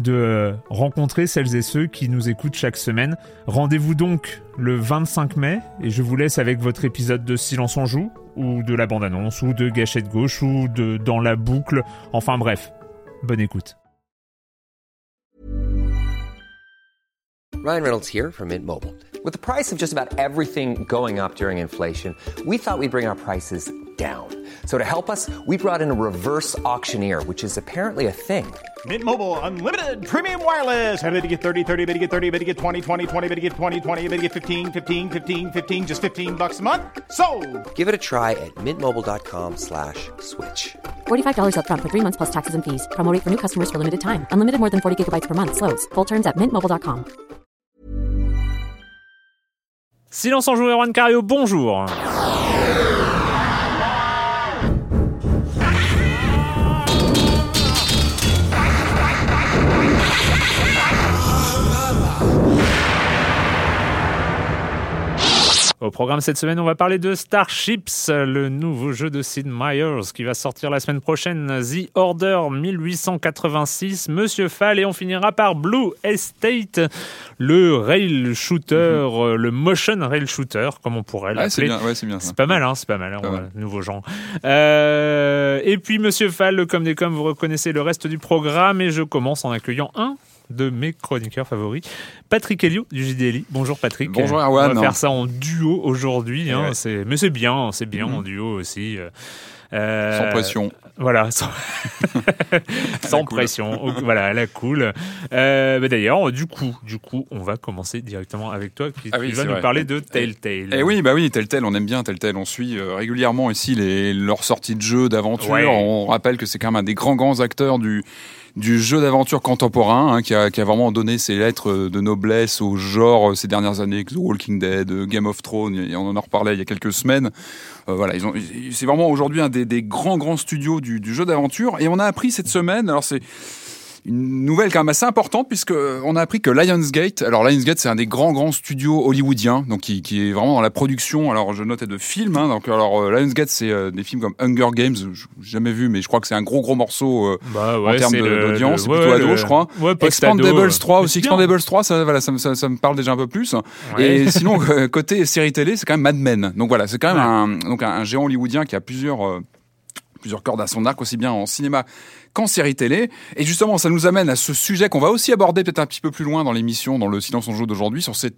de rencontrer celles et ceux qui nous écoutent chaque semaine. Rendez-vous donc le 25 mai, et je vous laisse avec votre épisode de Silence on Joue, ou de la bande-annonce, ou de Gâchette Gauche, ou de Dans la boucle, enfin bref, bonne écoute. Ryan Reynolds here from Mint Mobile. With the price of just about everything going up during inflation, we thought we'd bring our prices down. So to help us, we brought in a reverse auctioneer, which is apparently a thing. Mint Mobile Unlimited Premium Wireless. How to get 30, 30, how to get 30, how to get 20, 20, 20, how to get 20, 20, how to get 15, 15, 15, 15, just $15 a month? Sold! Give it a try at mintmobile.com/switch. $45 up front for 3 months plus taxes and fees. Promo rate for new customers for limited time. Unlimited more than 40 gigabytes per month. Slows full terms at mintmobile.com. Silence en joue, Erwan Cario, bonjour. Au programme cette semaine, on va parler de Starships, le nouveau jeu de Sid Meier qui va sortir la semaine prochaine, The Order 1886, Monsieur Fall, et on finira par Blue Estate, le rail shooter, le motion rail shooter, comme on pourrait l'appeler. C'est bien. C'est pas mal, hein, nouveau genre. Et puis Monsieur Fall, le com des com, vous reconnaissez le reste du programme, et je commence en accueillant un de mes chroniqueurs favoris, Patrick Elio du JDLI. Bonjour Patrick. Bonjour Erwan. On va faire ça en duo aujourd'hui. Hein, ouais. c'est bien en duo aussi. Sans pression. Voilà, sans pression. Voilà, à la cool. Mais d'ailleurs, du coup, on va commencer directement avec toi qui va nous parler de Telltale. Oui, Telltale, on aime bien Telltale. On suit régulièrement ici leurs sorties de jeux, d'aventure. Ouais. On rappelle que c'est quand même un des grands acteurs du jeu d'aventure contemporain, hein, qui a vraiment donné ses lettres de noblesse au genre ces dernières années, Walking Dead, Game of Thrones, et on en reparlait il y a quelques semaines. C'est vraiment aujourd'hui un des grands studios du jeu d'aventure, et on a appris cette semaine, alors c'est une nouvelle quand même assez importante, puisqu'on a appris que Lionsgate, c'est un des grands studios hollywoodiens, donc qui est vraiment dans la production, alors je notais de films, hein, Lionsgate, c'est des films comme Hunger Games, j'ai jamais vu, mais je crois que c'est un gros morceau en termes d'audience, c'est plutôt ado, je crois. Ouais, Expandables 3 aussi, ça me parle déjà un peu plus. Ouais. Et sinon, côté série télé, c'est quand même Mad Men, donc voilà, c'est quand même un géant hollywoodien qui a plusieurs cordes à son arc, aussi bien en cinéma qu'en série télé. Et justement, ça nous amène à ce sujet qu'on va aussi aborder peut-être un petit peu plus loin dans l'émission, dans le Silence on Joue d'aujourd'hui, sur cette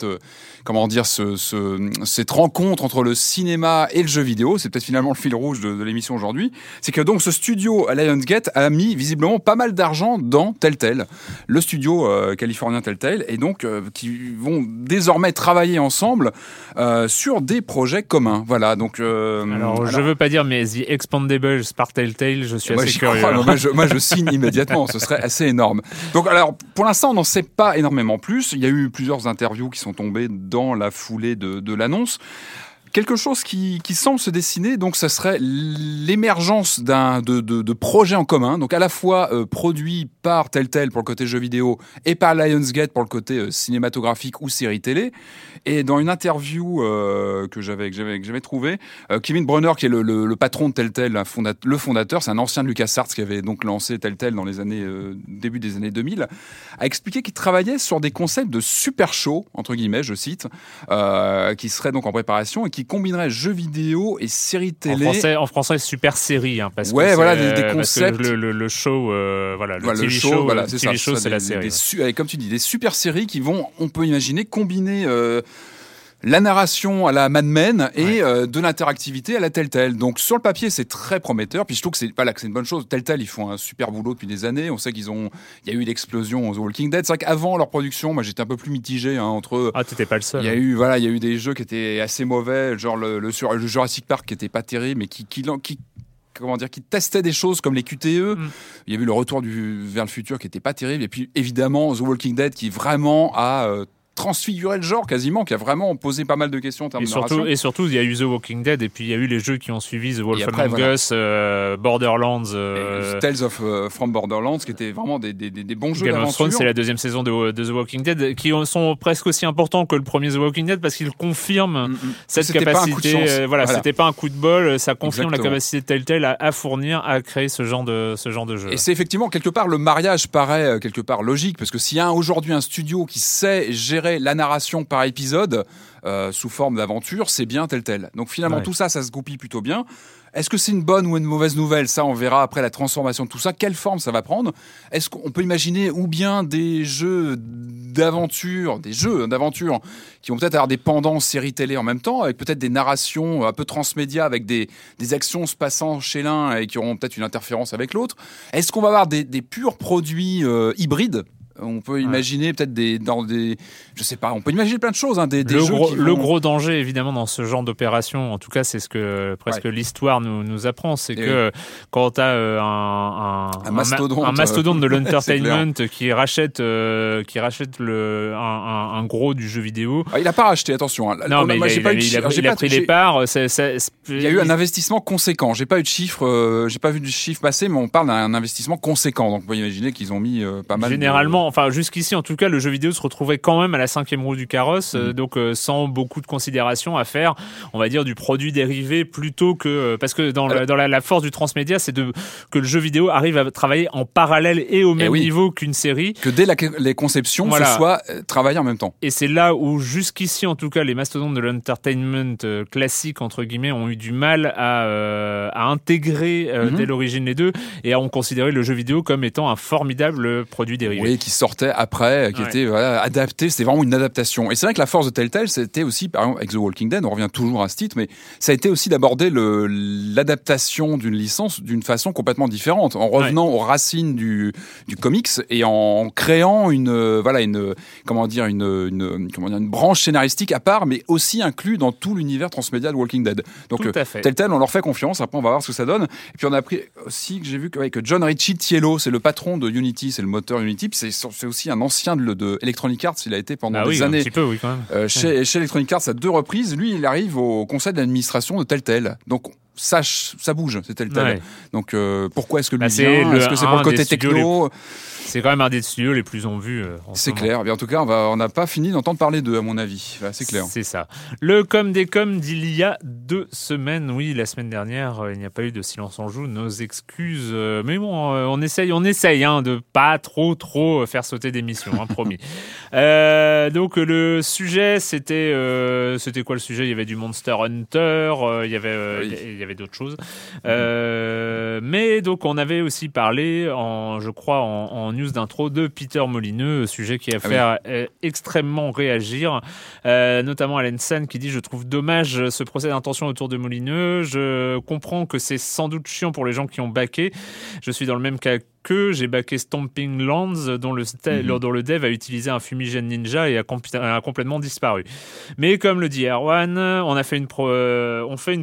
rencontre entre le cinéma et le jeu vidéo. C'est peut-être finalement le fil rouge de l'émission aujourd'hui. C'est que donc ce studio Lionsgate a mis visiblement pas mal d'argent dans Telltale, le studio californien Telltale, et donc qui vont désormais travailler ensemble sur des projets communs. Voilà, donc... je veux pas dire, mais The Expandables par Telltale, je suis assez curieux. Je signe immédiatement, ce serait assez énorme. Donc, alors, pour l'instant, on n'en sait pas énormément plus. Il y a eu plusieurs interviews qui sont tombées dans la foulée de l'annonce. Quelque chose qui semble se dessiner, donc ça serait l'émergence de projets en commun, donc à la fois produits par Telltale pour le côté jeux vidéo et par Lionsgate pour le côté cinématographique ou série télé. Et dans une interview que j'avais trouvée, Kevin Brunner, qui est le patron de Telltale, le fondateur, c'est un ancien de LucasArts qui avait donc lancé Telltale dans les années début des années 2000, a expliqué qu'il travaillait sur des concepts de super show, entre guillemets, je cite, qui seraient donc en préparation et qui combinerait jeux vidéo et séries télé. En français, super série, hein, des concepts. Le show, le TV show, c'est la série. Comme tu dis, des super séries qui vont, on peut imaginer, combiner la narration à la Mad Men et de l'interactivité à la Telltale. Donc sur le papier, c'est très prometteur. Puis je trouve que c'est une bonne chose. Telltale, ils font un super boulot depuis des années. On sait il y a eu l'explosion The Walking Dead. C'est vrai qu'avant leur production, moi j'étais un peu plus mitigé entre. Ah, t'étais pas le seul. Il y a eu des jeux qui étaient assez mauvais, genre le Jurassic Park qui était pas terrible, mais qui testait des choses comme les QTE. Il y a eu le retour vers le futur qui était pas terrible. Et puis évidemment The Walking Dead qui vraiment a transfigurer le genre quasiment, qui a vraiment posé pas mal de questions en termes de narration. Et surtout, il y a eu The Walking Dead et puis il y a eu les jeux qui ont suivi The Wolf Among Us, Borderlands... Tales from Borderlands, qui étaient vraiment des bons jeux d'aventure. Game of Thrones, c'est la deuxième saison de The Walking Dead, qui sont presque aussi importants que le premier The Walking Dead, parce qu'ils confirment cette capacité... C'était pas un coup de bol, ça confirme la capacité de Telltale à fournir, à créer ce genre de jeu. Et c'est effectivement, quelque part, le mariage paraît quelque part logique, parce que s'il y a aujourd'hui un studio qui sait gérer la narration par épisode sous forme d'aventure, c'est bien Telltale. Donc finalement, tout ça se goupille plutôt bien. Est-ce que c'est une bonne ou une mauvaise nouvelle ? Ça, on verra après la transformation de tout ça. Quelle forme ça va prendre ? Est-ce qu'on peut imaginer ou bien des jeux d'aventure qui vont peut-être avoir des pendants séries télé en même temps, avec peut-être des narrations un peu transmédia, avec des actions se passant chez l'un et qui auront peut-être une interférence avec l'autre ? Est-ce qu'on va avoir des purs produits hybrides ? On peut imaginer peut-être je sais pas, on peut imaginer plein de choses. Des jeux gros danger, évidemment, dans ce genre d'opération, en tout cas, c'est ce que presque l'histoire nous apprend, c'est que quand t'as un mastodonte de l'entertainment qui rachète un gros du jeu vidéo. Ah, il a pas racheté, attention. Il a pris les parts. Il y a eu un investissement conséquent. J'ai pas vu du chiffre passer, mais on parle d'un investissement conséquent. Donc, on peut imaginer qu'ils ont mis pas mal. Généralement. Enfin, jusqu'ici, en tout cas, le jeu vidéo se retrouvait quand même à la 5e roue du carrosse, donc sans beaucoup de considération à faire, on va dire, du produit dérivé plutôt que... parce que dans la force du transmédia, c'est que le jeu vidéo arrive à travailler en parallèle et au même niveau qu'une série. Que dès les conceptions, ce soit travaillé en même temps. Et c'est là où, jusqu'ici, en tout cas, les mastodontes de l'entertainment classique, entre guillemets, ont eu du mal à intégrer dès l'origine les deux, et ont considéré le jeu vidéo comme étant un formidable produit dérivé. Oui. Qui sortait après, qui était adapté, c'était vraiment une adaptation. Et c'est vrai que la force de Telltale, c'était aussi, par exemple, avec The Walking Dead, on revient toujours à ce titre, mais ça a été aussi d'aborder l'adaptation d'une licence d'une façon complètement différente, en revenant aux racines du comics et en créant une branche scénaristique à part, mais aussi inclus dans tout l'univers transmédia de Walking Dead. Donc Telltale, on leur fait confiance. Après, on va voir ce que ça donne. Et puis on a appris aussi que j'ai vu que John Ricciello, c'est le patron de Unity, c'est le moteur Unity. C'est aussi un ancien de Electronic Arts. Il a été pendant des années quand même. Chez Electronic Arts à 2 reprises. Lui, il arrive au conseil d'administration de Telltale. Donc ça bouge, c'est Telltale. Donc pourquoi est-ce que lui vient ? Est-ce que c'est pour le côté techno ? C'est quand même un des studios les plus en vue. C'est clair. Mais en tout cas, on n'a pas fini d'entendre parler d'eux, à mon avis. Bah, c'est clair. C'est ça. Le com des coms d'il y a 2 semaines. Oui, la semaine dernière, il n'y a pas eu de silence en joue. Nos excuses. Mais bon, on essaye de pas trop faire sauter des missions, promis. Donc le sujet, c'était quoi le sujet ? Il y avait du Monster Hunter. Il y avait d'autres choses. Mais donc on avait aussi parlé, en news d'intro, de Peter Molineux, sujet qui a fait extrêmement réagir, notamment Alan San qui dit « Je trouve dommage ce procès d'intention autour de Molineux. Je comprends que c'est sans doute chiant pour les gens qui ont backé. Je suis dans le même cas que j'ai backé Stomping Lands, dont le dev a utilisé un fumigène ninja et a complètement disparu. Mais comme le dit Erwan, on fait une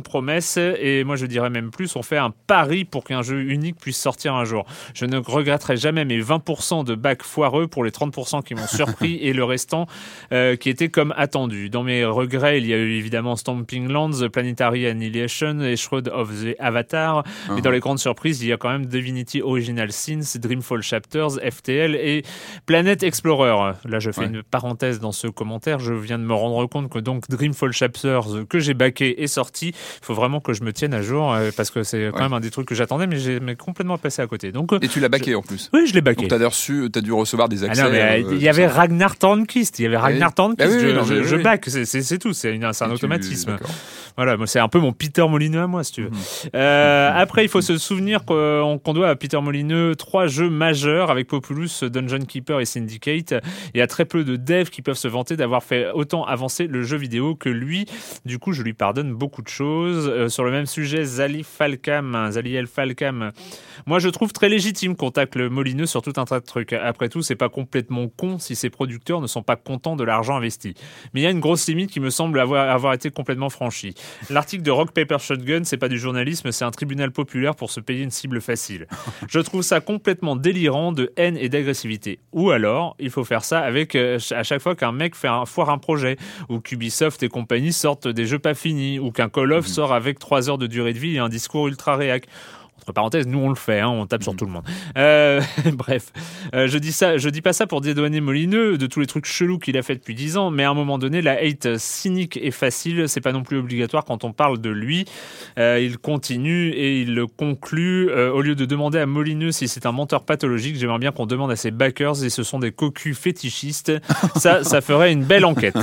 promesse, et moi je dirais même plus, on fait un pari pour qu'un jeu unique puisse sortir un jour. Je ne regretterai jamais mes 20% de bacs foireux pour les 30% qui m'ont surpris et le restant qui était comme attendu. Dans mes regrets, il y a eu évidemment Stomping Lands, Planetary Annihilation et Shroud of the Avatar. Mais dans les grandes surprises, il y a quand même Divinity Original Sin, Dreamfall Chapters, FTL et Planet Explorer. Là, je fais une parenthèse dans ce commentaire. Je viens de me rendre compte que donc Dreamfall Chapters, que j'ai backé, est sorti. Il faut vraiment que je me tienne à jour parce que c'est quand même un des trucs que j'attendais, mais j'ai complètement passé à côté. Donc, et tu l'as backé en plus. Oui, je l'ai backé. Donc t'as dû recevoir des accès. Il y avait Ragnar Tankist. Je back. C'est tout. C'est un automatisme. Voilà, c'est un peu mon Peter Molineux à moi, si tu veux. Après, il faut se souvenir qu'on doit à Peter Molineux trois jeux majeurs avec Populous, Dungeon Keeper et Syndicate. Il y a très peu de devs qui peuvent se vanter d'avoir fait autant avancer le jeu vidéo que lui. Du coup, je lui pardonne beaucoup de choses. Sur le même sujet, Zali Falcam. Moi, je trouve très légitime qu'on tacle Molineux sur tout un tas de trucs. Après tout, c'est pas complètement con si ses producteurs ne sont pas contents de l'argent investi. Mais il y a une grosse limite qui me semble avoir été complètement franchie. L'article de Rock Paper Shotgun, c'est pas du journalisme, c'est un tribunal populaire pour se payer une cible facile. Je trouve ça complètement délirant de haine et d'agressivité. Ou alors, il faut faire ça avec à chaque fois qu'un mec foire un projet, ou qu'Ubisoft et compagnie sortent des jeux pas finis, ou qu'un Call of sort avec 3 heures de durée de vie et un discours ultra réac. Entre parenthèses, nous on le fait, hein, on tape sur tout le monde. Bref, je dis pas ça pour dédouaner Molineux de tous les trucs chelous qu'il a fait depuis 10 ans, mais à un moment donné, la hate cynique et facile, c'est pas non plus obligatoire quand on parle de lui. Il continue et il le conclut. Au lieu de demander à Molineux si c'est un menteur pathologique, j'aimerais bien qu'on demande à ses backers si ce sont des cocus fétichistes. Ça ferait une belle enquête.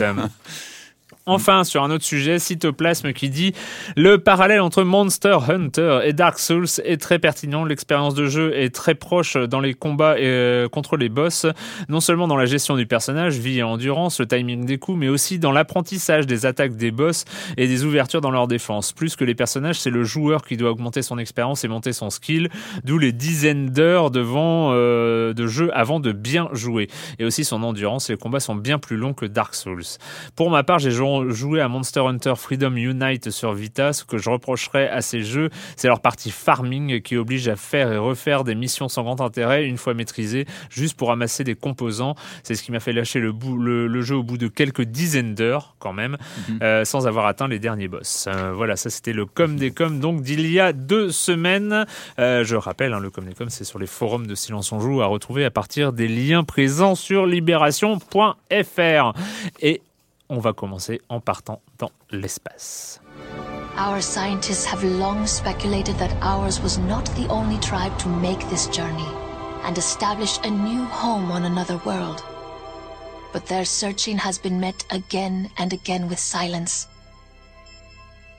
Enfin, sur un autre sujet, Cytoplasme qui dit « Le parallèle entre Monster Hunter et Dark Souls est très pertinent. L'expérience de jeu est très proche dans les combats contre les boss, non seulement dans la gestion du personnage, vie et endurance, le timing des coups, mais aussi dans l'apprentissage des attaques des boss et des ouvertures dans leur défense. Plus que les personnages, c'est le joueur qui doit augmenter son expérience et monter son skill, d'où les dizaines d'heures de jeu avant de bien jouer. Et aussi son endurance, les combats sont bien plus longs que Dark Souls. Pour ma part, j'ai joué à Monster Hunter Freedom Unite sur Vita. Ce que je reprocherais à ces jeux, c'est leur partie farming qui oblige à faire et refaire des missions sans grand intérêt une fois maîtrisées, juste pour ramasser des composants. C'est ce qui m'a fait lâcher le jeu au bout de quelques dizaines d'heures quand même, sans avoir atteint les derniers boss. Voilà, ça c'était le com des coms donc d'il y a 2 semaines. Je rappelle, le com des coms, c'est sur les forums de Silence On Joue, à retrouver à partir des liens présents sur libération.fr. Et on va commencer en partant dans l'espace. Our scientists have long speculated that ours was not the only tribe to make this journey and establish a new home on another world. But their searching has been met again and again with silence.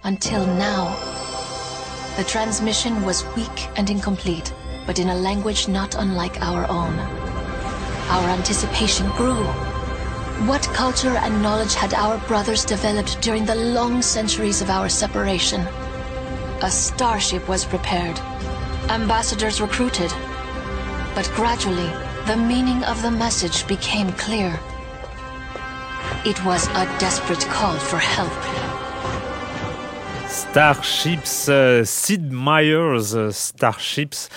Until now, the transmission was weak and incomplete, but in a language not unlike our own. Our anticipation grew. What culture and knowledge had our brothers developed during the long centuries of our separation? A starship was prepared, ambassadors recruited, but gradually the meaning of the message became clear. It was a desperate call for help. Starships, Sid Meier, Starships,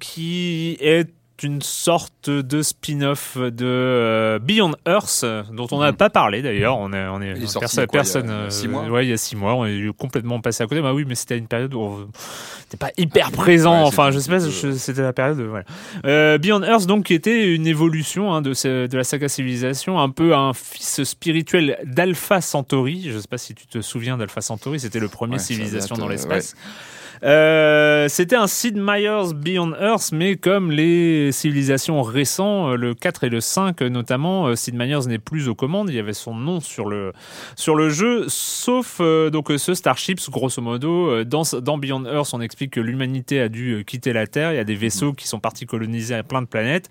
qui est une sorte de spin-off de Beyond Earth, dont on n'a pas parlé d'ailleurs. On est il est sorti personne, il y a 6 mois. Ouais, il y a 6 mois, on est complètement passé à côté. Bah oui, mais c'était une période où on n'était pas hyper présent. Ouais, enfin, je sais pas, c'était la période. Voilà. Beyond Earth, donc, qui était une évolution de la saga Civilization, un peu un fils spirituel d'Alpha Centauri. Je sais pas si tu te souviens d'Alpha Centauri, c'était le premier Civilization dans l'espace. Ouais. C'était un Sid Meier's Beyond Earth, mais comme les civilisations récents, le 4 et le 5 notamment, Sid Meier's n'est plus aux commandes. Il y avait son nom sur le jeu, sauf donc ce Starships, grosso modo. Dans Beyond Earth, on explique que l'humanité a dû quitter la Terre. Il y a des vaisseaux qui sont partis coloniser à plein de planètes.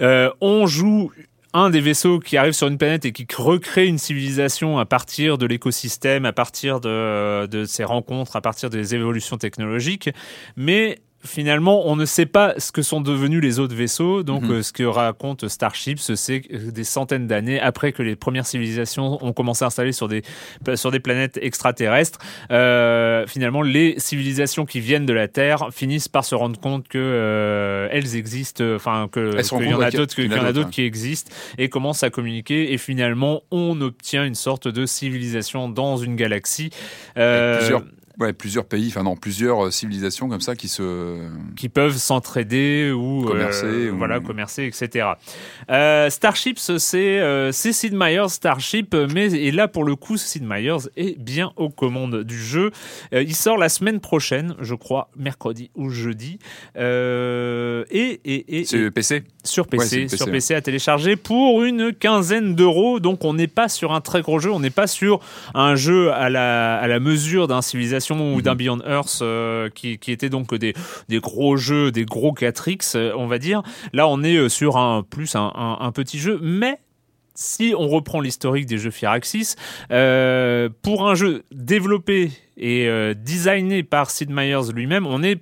On joue un des vaisseaux qui arrive sur une planète et qui recrée une civilisation à partir de l'écosystème, à partir de ses rencontres, à partir des évolutions technologiques. Mais finalement, on ne sait pas ce que sont devenus les autres vaisseaux. Donc, ce que raconte Starships, c'est des centaines d'années après que les premières civilisations ont commencé à installer sur des planètes extraterrestres. Finalement, les civilisations qui viennent de la Terre finissent par se rendre compte que elles existent, enfin qu'il y en a d'autres qui existent, et commencent à communiquer. Et finalement, on obtient une sorte de civilisation dans une galaxie. Plusieurs civilisations comme ça qui peuvent s'entraider ou commercer, etc. Starships, c'est Sid Meier's Starship, mais là pour le coup, Sid Meier's est bien aux commandes du jeu. Il sort la semaine prochaine, je crois, mercredi ou jeudi. Sur PC, à télécharger pour une quinzaine d'euros. Donc on n'est pas sur un très gros jeu, on n'est pas sur un jeu à la mesure d'un civilisation Civilization ou d'un Beyond Earth qui étaient donc des gros jeux, des gros 4X, on va dire. Là, on est sur un petit jeu, mais si on reprend l'historique des jeux Firaxis, pour un jeu développé et designé par Sid Meier lui-même, on est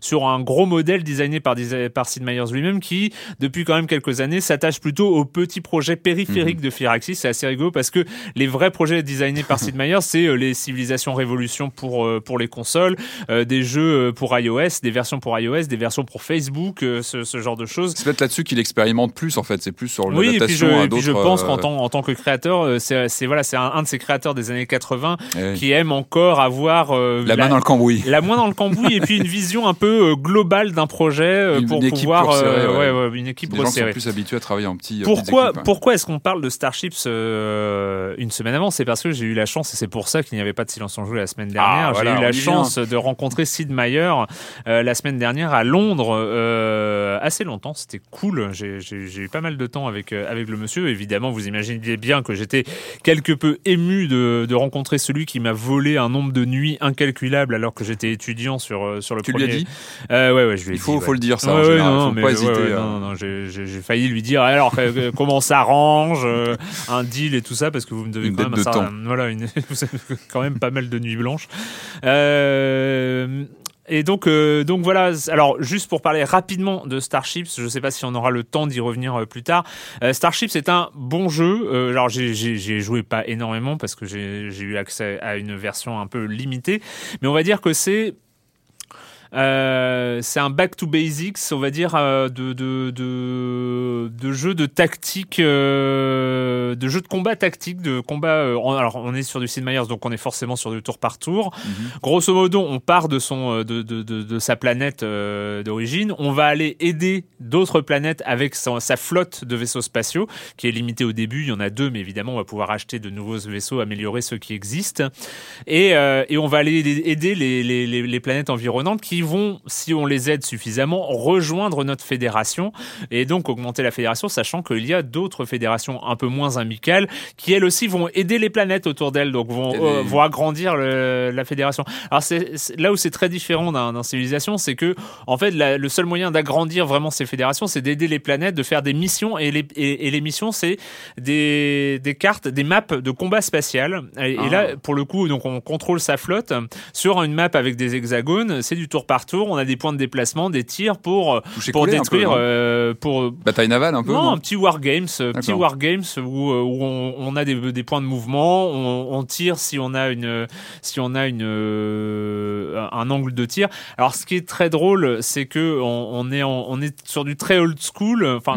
sur un gros modèle designé par Sid Meier lui-même qui, depuis quand même quelques années, s'attache plutôt aux petits projets périphériques de Firaxis. C'est assez rigolo parce que les vrais projets designés par Sid Meier, c'est les Civilisations Révolution pour les consoles, des jeux pour iOS, des versions pour iOS, des versions pour Facebook, ce genre de choses. C'est peut-être là-dessus qu'il expérimente plus en fait, c'est plus sur l'adaptation à d'autres... Oui, et puis je pense qu'en tant que créateur, c'est un de ces créateurs des années 80 qui aime encore avoir la main dans le cambouis. La main dans le cambouis et puis une vision un peu globale d'un projet pour pouvoir une équipe resserrée. Les gens sont plus habitués à travailler en petit. Pourquoi est-ce qu'on parle de Starships une semaine avant ? C'est parce que j'ai eu la chance, et c'est pour ça qu'il n'y avait pas de Silence On Joue la semaine dernière. J'ai eu la chance de rencontrer Sid Meier la semaine dernière à Londres assez longtemps. C'était cool. J'ai eu pas mal de temps avec le monsieur. Évidemment, vous imaginez bien que j'étais quelque peu ému de rencontrer celui qui m'a volé un nombre de nuits incalculables alors que j'étais étudiant sur le premier. Tu lui as dit ? Ouais, je lui ai dit. Il faut le dire ça. J'ai failli lui dire alors comment ça arrange un deal et tout ça parce que vous me devez quand même quand même pas mal de nuits blanches. Et donc voilà. Alors juste pour parler rapidement de Starships, je sais pas si on aura le temps d'y revenir plus tard. Starships c'est un bon jeu. Alors j'ai joué pas énormément parce que j'ai eu accès à une version un peu limitée, mais on va dire que c'est un back to basics, on va dire, de jeu de tactique, de jeu de combat tactique, de combat. Alors on est sur du Sid Meier, donc on est forcément sur du tour par tour. Mm-hmm. Grosso modo, on part de sa planète d'origine, on va aller aider d'autres planètes avec sa flotte de vaisseaux spatiaux qui est limitée au début. Il y en a 2, mais évidemment on va pouvoir acheter de nouveaux vaisseaux, améliorer ceux qui existent, et on va aller aider les planètes environnantes qui vont, si on les aide suffisamment, rejoindre notre fédération et donc augmenter la fédération, sachant qu'il y a d'autres fédérations un peu moins amicales qui elles aussi vont aider les planètes autour d'elles, donc vont agrandir la fédération. Alors c'est là où c'est très différent d'un Civilisation, c'est que en fait le seul moyen d'agrandir vraiment ces fédérations, c'est d'aider les planètes, de faire des missions, et les missions c'est des cartes, des maps de combat spatial, et là pour le coup donc on contrôle sa flotte sur une map avec des hexagones, c'est du tour par tour, on a des points de déplacement, des tirs pour détruire, peu, pour bataille navale un peu. Non, un petit war games où on a des points de mouvement, on tire si on a un angle de tir. Alors ce qui est très drôle, c'est que on est sur du très old school, enfin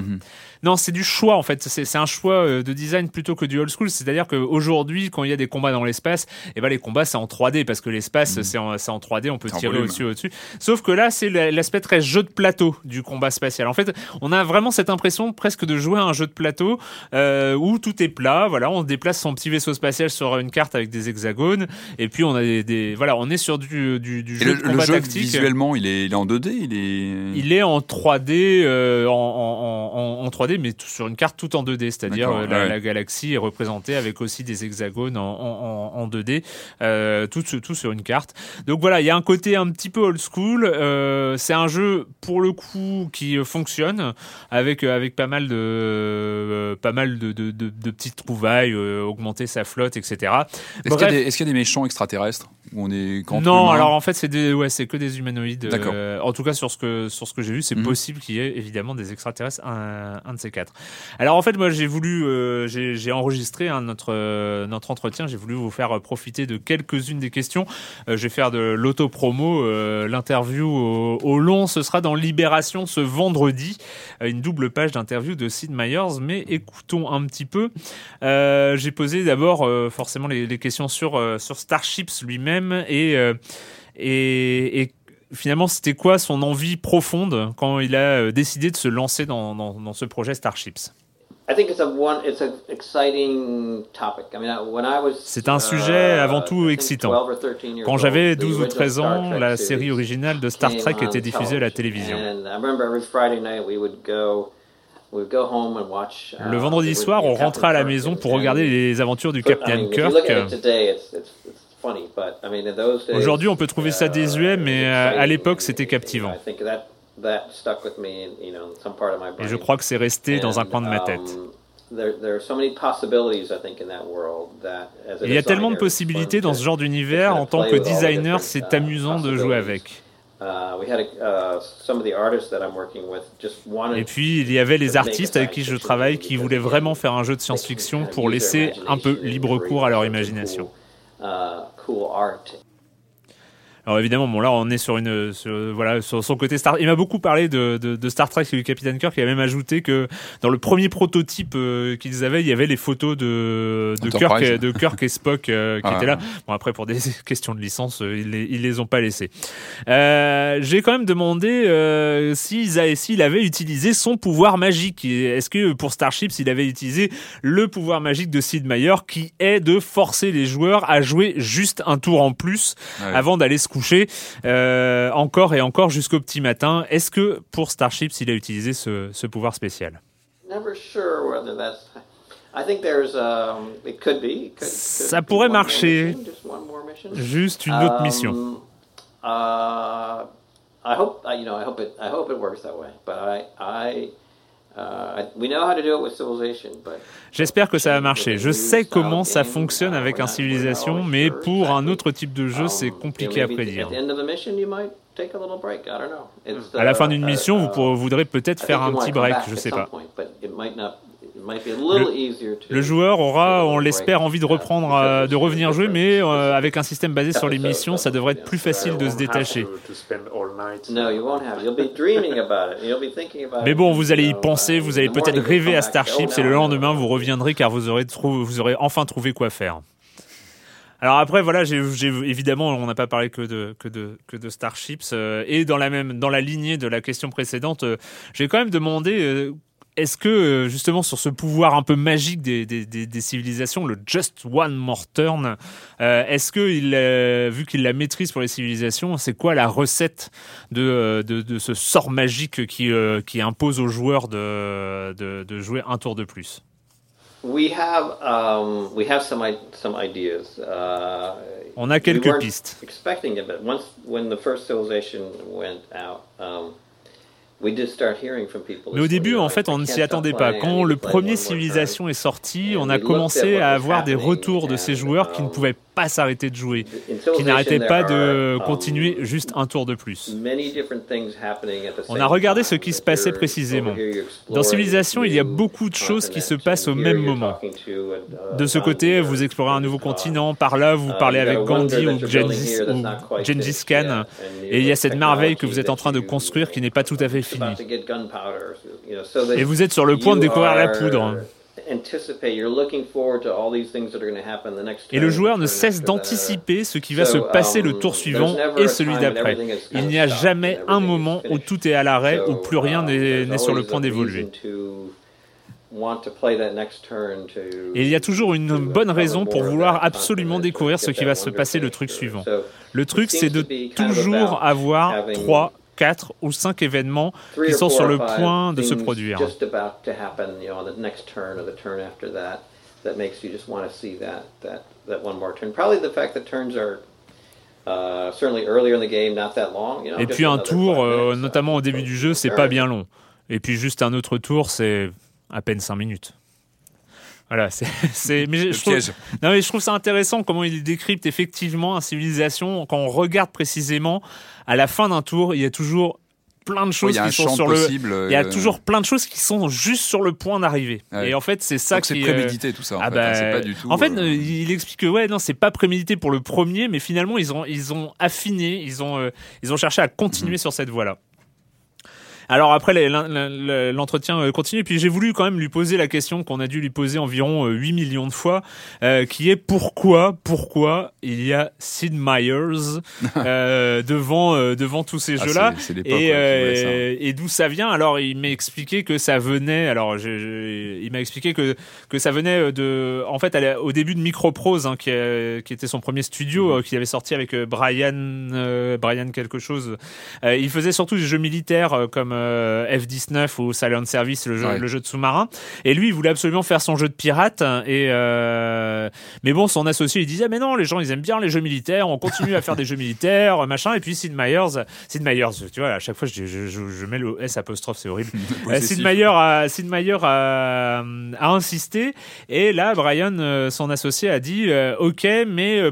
non, c'est du choix en fait. C'est un choix de design plutôt que du old school. C'est-à-dire qu'aujourd'hui, quand il y a des combats dans l'espace, eh ben les combats c'est en 3D parce que l'espace c'est en 3D, on peut tirer au-dessus. Sauf que là, c'est l'aspect très jeu de plateau du combat spatial. En fait, on a vraiment cette impression presque de jouer à un jeu de plateau où tout est plat. Voilà, on déplace son petit vaisseau spatial sur une carte avec des hexagones, et puis on a on est sur du jeu de combat tactique. Le jeu visuellement, il est en 2D, il est en 3D, en 3D. Mais sur une carte tout en 2D, c'est-à-dire la galaxie est représentée avec aussi des hexagones en 2D, tout sur une carte. Donc voilà, il y a un côté un petit peu old school. C'est un jeu pour le coup qui fonctionne avec pas mal de petites trouvailles, augmenter sa flotte, etc. Est-ce qu'il y a des méchants extraterrestres ? Non, alors en fait c'est que des humanoïdes. En tout cas sur ce que j'ai vu, c'est possible qu'il y ait évidemment des extraterrestres, un de ces quatre. Alors en fait moi j'ai enregistré notre entretien, j'ai voulu vous faire profiter de quelques-unes des questions. Je vais faire de l'auto-promo, l'interview au long, ce sera dans Libération ce vendredi, une double page d'interview de Sid Meier, mais écoutons un petit peu. J'ai posé d'abord forcément les questions sur Starships lui-même, et finalement c'était quoi son envie profonde quand il a décidé de se lancer dans ce projet Starships. C'est un sujet avant tout excitant. Quand j'avais 12 ou 13 ans, la série originale de Star Trek était diffusée à la télévision. Le vendredi soir, on rentrait à la maison pour regarder les aventures du Capitaine Kirk. Aujourd'hui, on peut trouver ça désuet, mais à l'époque, c'était captivant. Et je crois que c'est resté dans un coin de ma tête. Il y a tellement de possibilités dans ce genre d'univers. En tant que designer, c'est amusant de jouer avec. Et puis, il y avait les artistes avec qui je travaille qui voulaient vraiment faire un jeu de science-fiction pour laisser un peu libre cours à leur imagination. Alors évidemment, bon là, on est sur une, voilà, sur son côté Star. Il m'a beaucoup parlé de Star Trek et du Capitaine Kirk. Il a même ajouté que dans le premier prototype qu'ils avaient, il y avait les photos de Kirk et Spock qui étaient là. Bon après, pour des questions de licence, ils les ont pas laissés. J'ai quand même demandé s'il avait utilisé son pouvoir magique. Est-ce que pour Starships, il avait utilisé le pouvoir magique de Sid Meier, qui est de forcer les joueurs à jouer juste un tour en plus avant d'aller se coucher encore et encore jusqu'au petit matin. Est-ce que pour Starships, il a utilisé ce pouvoir spécial ? Ça pourrait marcher. Juste une autre mission. J'espère que ça va marcher. Je sais comment ça fonctionne avec un Civilization, mais pour un autre type de jeu, c'est compliqué à prédire. À la fin d'une mission, vous voudrez peut-être faire un petit break, je ne sais pas. Le joueur aura, on l'espère, envie de revenir jouer, mais avec un système basé sur les missions, ça devrait être plus facile de se détacher. Mais bon, vous allez y penser, vous allez peut-être rêver à Starships et le lendemain, vous reviendrez car vous aurez enfin trouvé quoi faire. Alors après voilà, j'ai évidemment, on n'a pas parlé que de Starships et dans la lignée de la question précédente, j'ai quand même demandé est-ce que, justement, sur ce pouvoir un peu magique des civilisations, le Just One More Turn, est-ce que, vu qu'il la maîtrise pour les civilisations, c'est quoi la recette de ce sort magique qui impose aux joueurs de jouer un tour de plus ? We have some ideas. On a quelques pistes. Mais au début, en fait, on ne s'y attendait pas. Quand le premier Civilization est sorti, on a commencé à avoir des retours de ces joueurs qui ne pouvaient pas s'arrêter de jouer, qui n'arrêtaient pas de continuer juste un tour de plus. On a regardé ce qui se passait précisément. Dans Civilization, il y a beaucoup de choses qui se passent au même moment. De ce côté, vous explorez un nouveau continent, par là, vous parlez avec Gandhi ou Gengis Khan, et il y a cette merveille que vous êtes en train de construire qui n'est pas tout à fait finie. Et vous êtes sur le point de découvrir la poudre. Et le joueur ne cesse d'anticiper ce qui va se passer le tour suivant et celui d'après. Il n'y a jamais un moment où tout est à l'arrêt, où plus rien n'est sur le point d'évoluer. Et il y a toujours une bonne raison pour vouloir absolument découvrir ce qui va se passer le truc suivant. Le truc, c'est de toujours avoir 3, 4 ou 5 événements qui sont sur le point de se produire. Et puis un tour, notamment au début du jeu, c'est pas bien long. Et puis juste un autre tour, c'est à peine 5 minutes. Voilà, mais je trouve ça intéressant comment il décrypte effectivement une civilisation. Quand on regarde précisément, à la fin d'un tour, il y a toujours plein de choses qui sont sur possible, il y a toujours plein de choses qui sont juste sur le point d'arriver. Ouais. Et en fait, c'est ça donc qui c'est prémédité tout ça. C'est pas du tout. En fait, il explique que non, c'est pas prémédité pour le premier, mais finalement ils ont affiné, ils ont cherché à continuer sur cette voie-là. Alors après, l'entretien continue, puis j'ai voulu quand même lui poser la question qu'on a dû lui poser environ 8 millions de fois, qui est pourquoi il y a Sid Meier devant tous ces jeux-là, et d'où ça vient. Alors il m'a expliqué que ça venait. Alors il m'a expliqué que ça venait de, en fait, au début de Microprose, qui était son premier studio, qu'il avait sorti avec Brian quelque chose. Il faisait surtout des jeux militaires comme F-19 ou Silent Service, le jeu de sous-marin. Et lui, il voulait absolument faire son jeu de pirate. Et mais bon, son associé, il disait, mais non, les gens, ils aiment bien les jeux militaires, on continue à faire des jeux militaires, machin. Et puis Sid Meier, tu vois, à chaque fois, je mets le S apostrophe, c'est horrible. Sid Meier a insisté. Et là, Brian, son associé, a dit, ok, mais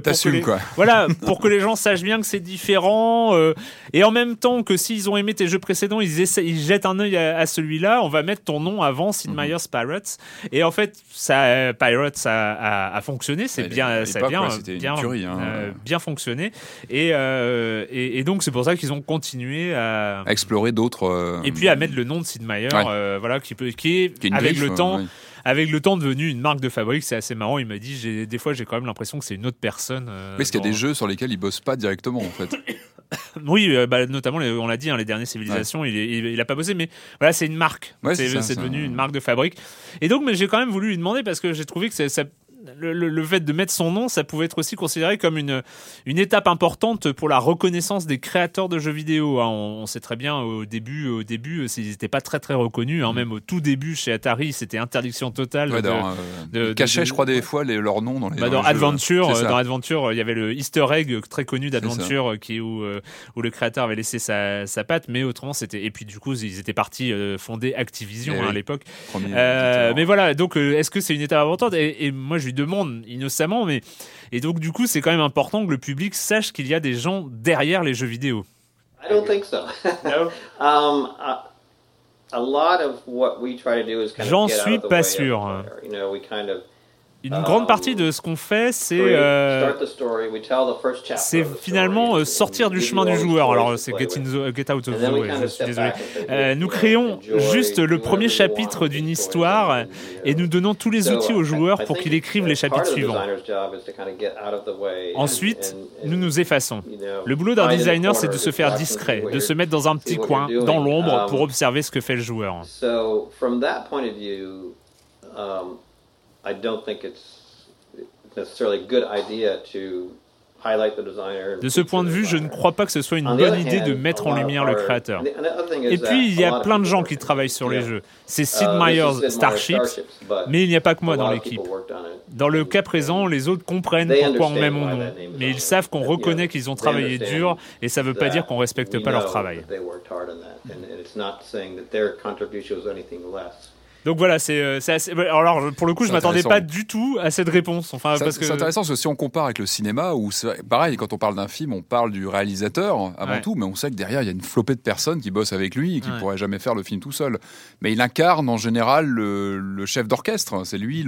pour que les gens sachent bien que c'est différent, et en même temps que s'ils ont aimé tes jeux précédents, ils jettent un œil à celui-là, on va mettre ton nom avant Sid Meier's Pirates. Et en fait, ça, Pirates a fonctionné, bien fonctionné. Et donc, c'est pour ça qu'ils ont continué à explorer d'autres. Et puis à mettre le nom de Sid Meier, avec le temps devenu une marque de fabrique. C'est assez marrant, il m'a dit, des fois j'ai quand même l'impression que c'est une autre personne. Parce qu'il y a des jeux sur lesquels ils bossent pas directement en fait. Oui, notamment, on l'a dit, les dernières civilisations, il n'a pas bossé, mais voilà, c'est une marque. Ouais, c'est devenu une marque de fabrique. Et donc, mais j'ai quand même voulu lui demander, parce que j'ai trouvé que le fait de mettre son nom, ça pouvait être aussi considéré comme une étape importante pour la reconnaissance des créateurs de jeux vidéo. On sait très bien, au début, ils n'étaient pas très très reconnus. Même au tout début, chez Atari, c'était interdiction totale. Ils cachaient, je crois, des fois leurs noms dans les jeux. Dans Adventure, il y avait le Easter egg très connu d'Adventure où le créateur avait laissé sa patte, mais autrement, c'était... Et puis du coup, ils étaient partis fonder Activision à l'époque. Mais voilà, donc est-ce que c'est une étape importante ? Et moi, je lui demande innocemment, mais... Et donc du coup, c'est quand même important que le public sache qu'il y a des gens derrière les jeux vidéo. I don't think so. No. A lot of what we try to do is kind J'en of suis pas sûr. You know, we kind of Une grande partie de ce qu'on fait, c'est finalement sortir du chemin du joueur. Alors, c'est Get Out of the Way, je suis désolé. Nous créons juste le premier chapitre d'une histoire et nous donnons tous les outils aux joueurs pour qu'ils écrivent les chapitres suivants. Ensuite, nous nous effaçons. Le boulot d'un designer, c'est de se faire discret, de se mettre dans un petit coin, dans l'ombre, pour observer ce que fait le joueur. I don't think it's necessarily a good idea to highlight the designer. De ce point de vue, je ne crois pas que ce soit une bonne idée de mettre en lumière le créateur. Et puis, il y a plein de gens qui travaillent sur les jeux. C'est Sid Meier's Starships, mais il n'y a pas que moi dans l'équipe. Dans le cas présent, les autres comprennent pourquoi on met mon nom, mais ils savent qu'on reconnaît qu'ils ont travaillé dur, et ça ne veut pas dire qu'on ne respecte pas leur travail. Donc voilà, c'est assez... Alors pour le coup, je m'attendais pas du tout à cette réponse. Enfin, c'est intéressant parce que si on compare avec le cinéma, où c'est pareil, quand on parle d'un film, on parle du réalisateur avant tout, mais on sait que derrière il y a une flopée de personnes qui bossent avec lui et qui pourraient jamais faire le film tout seul. Mais il incarne en général le chef d'orchestre. C'est lui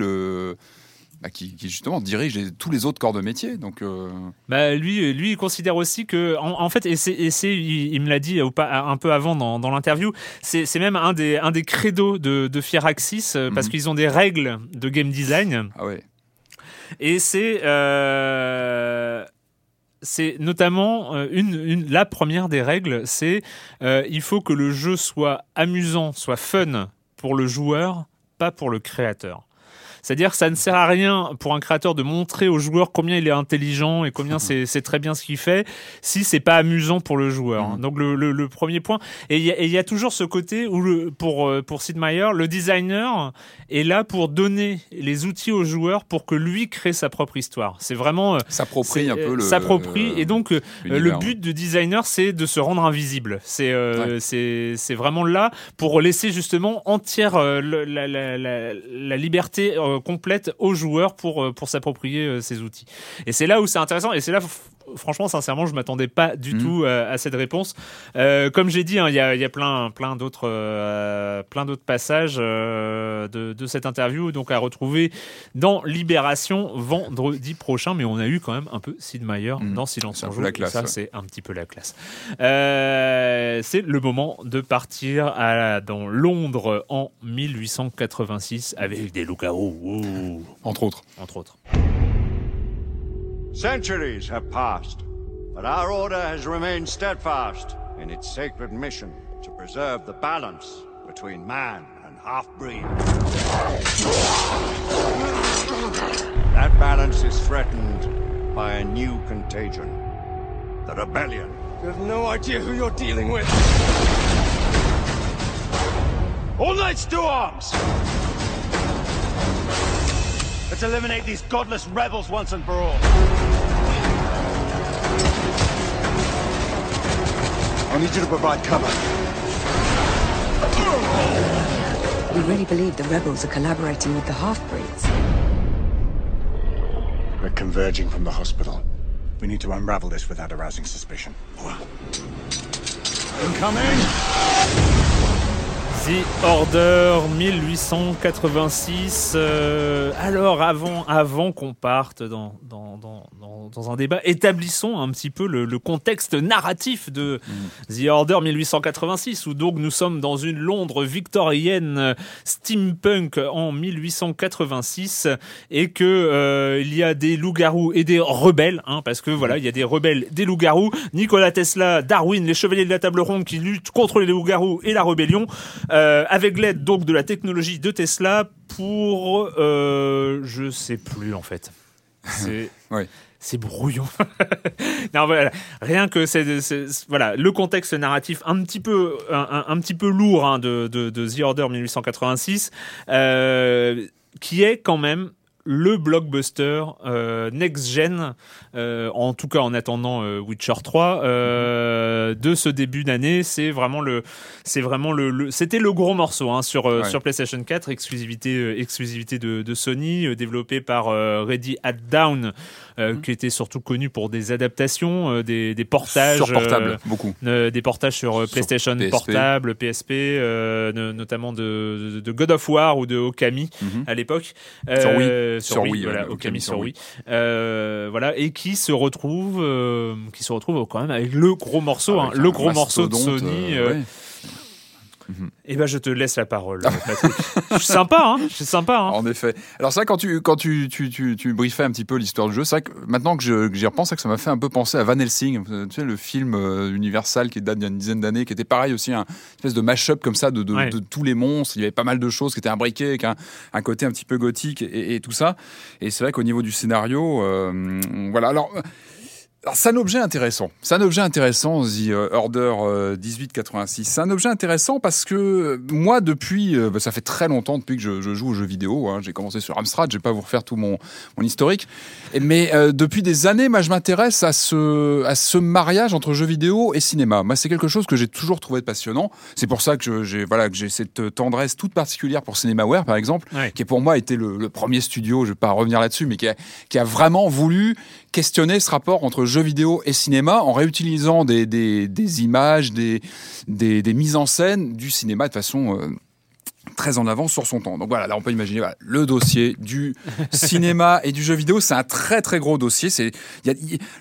qui justement dirige tous les autres corps de métier. Donc lui il considère aussi que en fait, il me l'a dit un peu avant dans l'interview, c'est même un des credos de Firaxis, parce qu'ils ont des règles de game design. Ah ouais. Et c'est notamment la première des règles, c'est il faut que le jeu soit amusant, soit fun pour le joueur, pas pour le créateur. C'est-à-dire que ça ne sert à rien pour un créateur de montrer au joueur combien il est intelligent et combien c'est très bien ce qu'il fait, si c'est pas amusant pour le joueur. Donc le premier point. Et il y a toujours ce côté où pour Sid Meier, le designer est là pour donner les outils au joueur pour que lui crée sa propre histoire. C'est vraiment s'approprie un peu le. S'approprie et donc le but du designer, c'est de se rendre invisible. C'est vraiment là pour laisser justement entière la liberté complète aux joueurs pour s'approprier ces outils. Et c'est là où c'est intéressant, et c'est là franchement, sincèrement, je m'attendais pas du tout à cette réponse. Comme j'ai dit, il y a plein d'autres passages de cette interview, donc à retrouver dans Libération vendredi prochain, mais on a eu quand même un peu Sid Meier dans Silence On Joue. Ça, c'est un petit peu la classe. C'est le moment de partir dans Londres en 1886 avec des loups-garous. Wow. Entre autres. Centuries have passed, but our order has remained steadfast in its sacred mission to preserve the balance between man and half-breed. That balance is threatened by a new contagion, the rebellion. You have no idea who you're dealing with. Knights to arms! Let's eliminate these godless rebels once and for all. I need you to provide cover. We really believe the rebels are collaborating with the half-breeds. We're converging from the hospital. We need to unravel this without arousing suspicion. Incoming! The Order 1886. Alors avant qu'on parte dans un débat, établissons un petit peu le contexte narratif de The Order 1886, où donc nous sommes dans une Londres victorienne steampunk en 1886 et que il y a des loups-garous et des rebelles, parce que voilà, il y a des rebelles, des loups-garous. Nikola Tesla, Darwin, les chevaliers de la table ronde qui luttent contre les loups-garous et la rébellion. Avec l'aide donc de la technologie de Tesla pour je sais plus en fait. C'est ouais. C'est brouillon. Non, voilà. Rien que voilà, le contexte narratif un petit peu lourd de The Order 1886 qui est quand même le blockbuster next-gen, en tout cas en attendant Witcher 3, de ce début d'année. C'était le gros morceau sur PlayStation 4, exclusivité de Sony, développé par Ready at Dawn, qui était surtout connu pour des adaptations, des portages sur portable, beaucoup, des portages sur PlayStation PSP. Portable, PSP, notamment de God of War ou de Okami à l'époque. Sur Wii. Sur Wii, voilà, Okami sur Wii. Voilà, et qui se retrouve quand même avec le gros morceau, le gros morceau de Sony. Ouais. Et ben je te laisse la parole. Je suis sympa, hein. En effet. Alors ça, quand tu briefais un petit peu l'histoire du jeu, c'est vrai que maintenant que j'y repense, que ça m'a fait un peu penser à Van Helsing, tu sais, le film Universal qui date d'il y a une dizaine d'années, qui était pareil aussi, une espèce de mash-up comme ça de tous les monstres. Il y avait pas mal de choses qui étaient imbriquées, avec un côté un petit peu gothique et tout ça. Et c'est vrai qu'au niveau du scénario, voilà. Alors, c'est un objet intéressant, The Order 1886. C'est un objet intéressant parce que moi, ça fait très longtemps depuis que je joue aux jeux vidéo. J'ai commencé sur Amstrad, je vais pas vous refaire tout mon historique. Mais depuis des années, moi, je m'intéresse à ce mariage entre jeux vidéo et cinéma. Moi, c'est quelque chose que j'ai toujours trouvé passionnant. C'est pour ça que j'ai cette tendresse toute particulière pour Cinemaware, par exemple, qui pour moi était le premier studio, je vais pas revenir là-dessus, mais qui a vraiment voulu questionner ce rapport entre jeux vidéo et cinéma en réutilisant des images, des mises en scène du cinéma de façon très en avance sur son temps. Donc voilà, là on peut imaginer le dossier du cinéma et du jeu vidéo, c'est un très très gros dossier.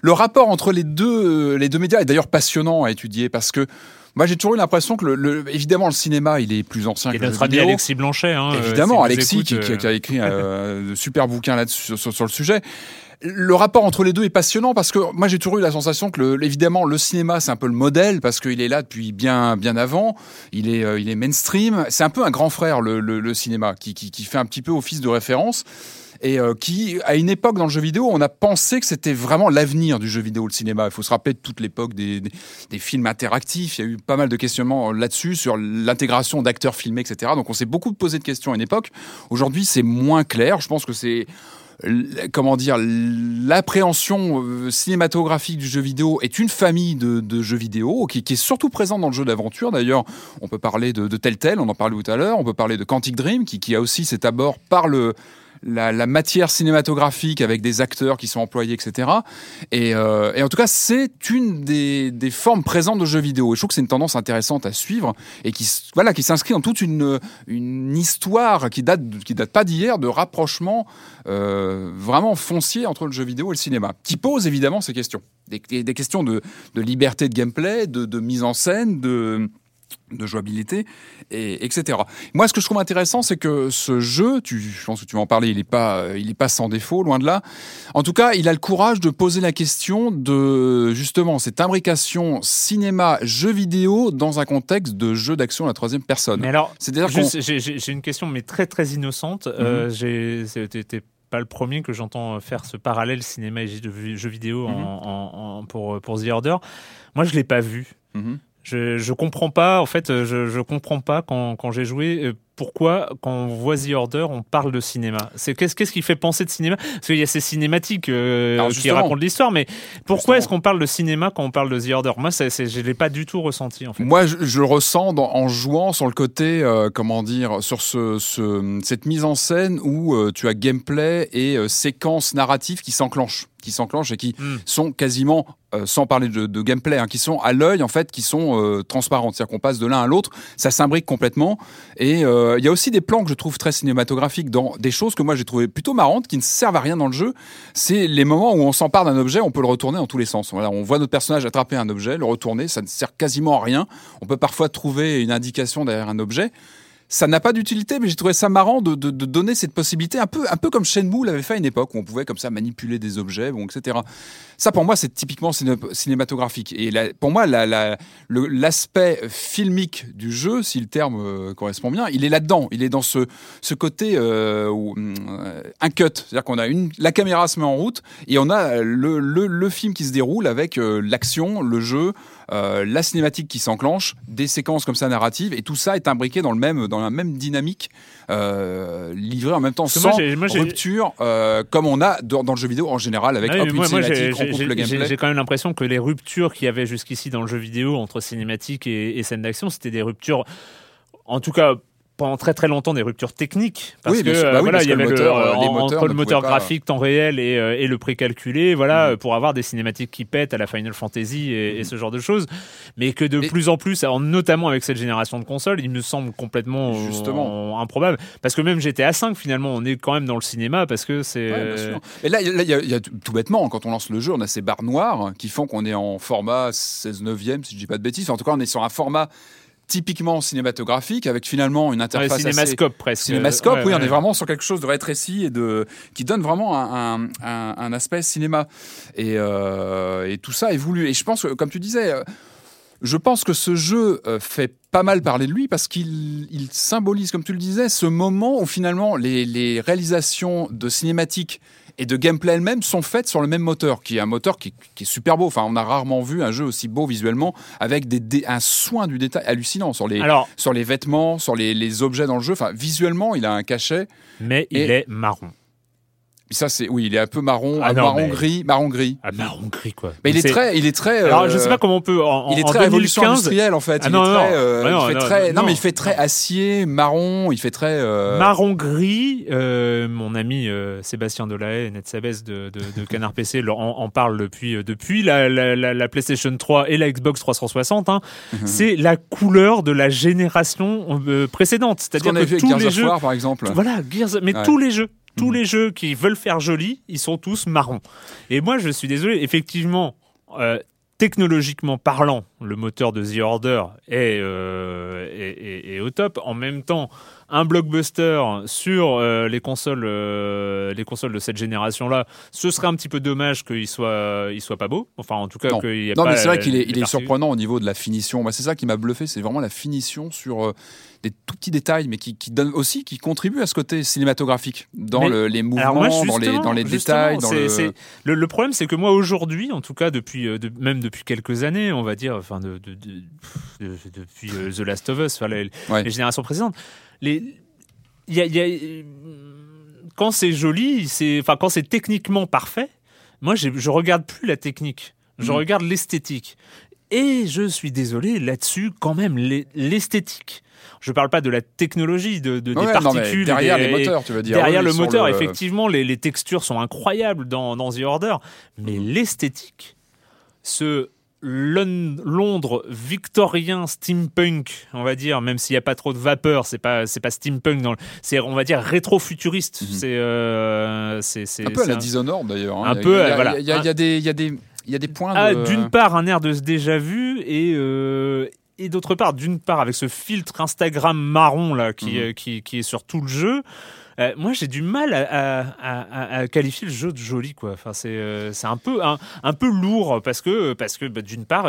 Le rapport entre les deux médias est d'ailleurs passionnant à étudier parce que moi, j'ai toujours eu l'impression que évidemment, le cinéma, il est plus ancien que le jeu vidéo. Et notre ami Alexis Blanchet, évidemment, si Alexis qui a écrit un super bouquin là-dessus sur le sujet. Le rapport entre les deux est passionnant parce que moi j'ai toujours eu la sensation que évidemment le cinéma c'est un peu le modèle parce qu'il est là depuis bien avant, il est mainstream, c'est un peu un grand frère le cinéma qui fait un petit peu office de référence. Et qui, à une époque dans le jeu vidéo, on a pensé que c'était vraiment l'avenir du jeu vidéo, le cinéma. Il faut se rappeler de toute l'époque des films interactifs. Il y a eu pas mal de questionnements là-dessus, sur l'intégration d'acteurs filmés, etc. Donc on s'est beaucoup posé de questions à une époque. Aujourd'hui, c'est moins clair. Je pense que c'est... l'appréhension cinématographique du jeu vidéo est une famille de jeux vidéo qui est surtout présente dans le jeu d'aventure. D'ailleurs, on peut parler de Telltale, on en parlait tout à l'heure. On peut parler de Quantic Dream, qui a aussi cet abord par la matière cinématographique avec des acteurs qui sont employés, etc. Et en tout cas, c'est une des formes présentes de jeux vidéo. Et je trouve que c'est une tendance intéressante à suivre et qui s'inscrit dans toute une histoire qui date pas d'hier, de rapprochement vraiment foncier entre le jeu vidéo et le cinéma, qui pose évidemment ces questions. Des questions de liberté de gameplay, de mise en scène, de jouabilité, etc. Moi, ce que je trouve intéressant, c'est que ce jeu, je pense que tu vas en parler, il n'est pas sans défaut, loin de là. En tout cas, il a le courage de poser la question de, justement, cette imbrication cinéma-jeu vidéo dans un contexte de jeu d'action à la troisième personne. Mais alors, j'ai une question, mais très, très innocente. C'était pas le premier que j'entends faire ce parallèle cinéma et jeu vidéo pour The Order. Moi, je ne l'ai pas vu. Je comprends pas, en fait, je comprends pas quand j'ai joué pourquoi, quand on voit The Order, on parle de cinéma. Qu'est-ce qui fait penser de cinéma ? Parce qu'il y a ces cinématiques qui racontent l'histoire, mais pourquoi est-ce qu'on parle de cinéma quand on parle de The Order ? Moi, je ne l'ai pas du tout ressenti, en fait. Moi, je le ressens en jouant sur le côté, sur cette mise en scène où tu as gameplay et séquences narratives qui s'enclenchent et qui sont quasiment... sans parler de gameplay, qui sont à l'œil, en fait, qui sont transparentes. C'est-à-dire qu'on passe de l'un à l'autre, ça s'imbrique complètement. Et il y a aussi des plans que je trouve très cinématographiques dans des choses que moi j'ai trouvées plutôt marrantes, qui ne servent à rien dans le jeu. C'est les moments où on s'empare d'un objet, on peut le retourner dans tous les sens. Voilà, on voit notre personnage attraper un objet, le retourner, ça ne sert quasiment à rien. On peut parfois trouver une indication derrière un objet. Ça n'a pas d'utilité, mais j'ai trouvé ça marrant de donner cette possibilité, un peu comme Shenmue l'avait fait à une époque, où on pouvait comme ça manipuler des objets, etc. Ça, pour moi, c'est typiquement cinématographique. Et pour moi, l'aspect filmique du jeu, si le terme correspond bien, il est là-dedans. Il est dans ce côté un cut. C'est-à-dire qu'on a la caméra se met en route, et on a le film qui se déroule avec l'action, le jeu, la cinématique qui s'enclenche, des séquences comme ça narratives, et tout ça est imbriqué dans la même dynamique, livrée en même temps, sans rupture, comme on a dans le jeu vidéo en général, avec cinématique, on coupe le gameplay. J'ai quand même l'impression que les ruptures qu'il y avait jusqu'ici dans le jeu vidéo entre cinématique et scène d'action, c'était des ruptures, en tout cas pendant très très longtemps, des ruptures techniques, parce qu'il y avait le moteur graphique temps réel et le précalculé, pour avoir des cinématiques qui pètent à la Final Fantasy et ce genre de choses, mais que de plus en plus, notamment avec cette génération de consoles, il me semble complètement improbable, parce que même GTA V, finalement, on est quand même dans le cinéma, parce que c'est... Ouais, bien sûr. Et là, il y a tout bêtement, quand on lance le jeu, on a ces barres noires qui font qu'on est en format 16:9, si je dis pas de bêtises, en tout cas on est sur un format typiquement cinématographique, avec finalement une interface cinémascope assez... presque. Cinémascope, on est vraiment sur quelque chose de rétréci et qui donne vraiment un aspect cinéma. Et tout ça est voulu. Et je pense que, comme tu disais, je pense que ce jeu fait pas mal parler de lui, parce qu'il symbolise, comme tu le disais, ce moment où finalement les réalisations de cinématiques et de gameplay elles-mêmes sont faites sur le même moteur, qui est un moteur qui est super beau. Enfin, on a rarement vu un jeu aussi beau visuellement, avec un soin du détail hallucinant sur les vêtements, sur les objets dans le jeu. Enfin, visuellement, il a un cachet. Mais il est marron. Ça, il est un peu marron, marron gris. Ah, marron gris, quoi. Mais il est très. Alors, je sais pas comment on peut. Il est très révolution industrielle, en fait. Mais il fait très acier, marron. Il fait très marron gris. Mon ami Sébastien Delahaye, Ned Sabès de Canard PC, en parle depuis la PlayStation 3 et la Xbox 360. C'est la couleur de la génération précédente. C'est-à-dire que tous les jeux, par exemple. Voilà, mais tous les jeux. Tous les jeux qui veulent faire joli, ils sont tous marrons. Et moi, je suis désolé, effectivement, technologiquement parlant, le moteur de The Order est au top. En même temps, un blockbuster sur les consoles de cette génération-là, ce serait un petit peu dommage qu'il soit pas beau. Enfin, en tout cas, qu'il y a pas. Non, mais c'est vrai qu'il est surprenant au niveau de la finition. Bah, c'est ça qui m'a bluffé, c'est vraiment la finition sur des tout petits détails, mais qui donne aussi, qui contribue à ce côté cinématographique dans les mouvements, dans les détails. Le problème, c'est que moi aujourd'hui, en tout cas depuis quelques années, on va dire, enfin depuis The Last of Us, les générations précédentes. Quand c'est joli, quand c'est techniquement parfait, moi je regarde plus la technique, je regarde l'esthétique. Et je suis désolé là-dessus, quand même, l'esthétique. Je parle pas de la technologie, des particules. Derrière les moteurs, tu veux dire. Derrière le moteur, effectivement, les textures sont incroyables dans The Order, mais l'esthétique, Londres victorien steampunk, on va dire, même s'il n'y a pas trop de vapeur, c'est pas steampunk, c'est, on va dire, rétro-futuriste. C'est un peu à la Dishonored d'ailleurs. Il y a des points d'une part un air de déjà vu et d'autre part, avec ce filtre Instagram marron là qui est sur tout le jeu. Moi, j'ai du mal à qualifier le jeu de joli, quoi. Enfin, c'est un peu lourd parce que d'une part,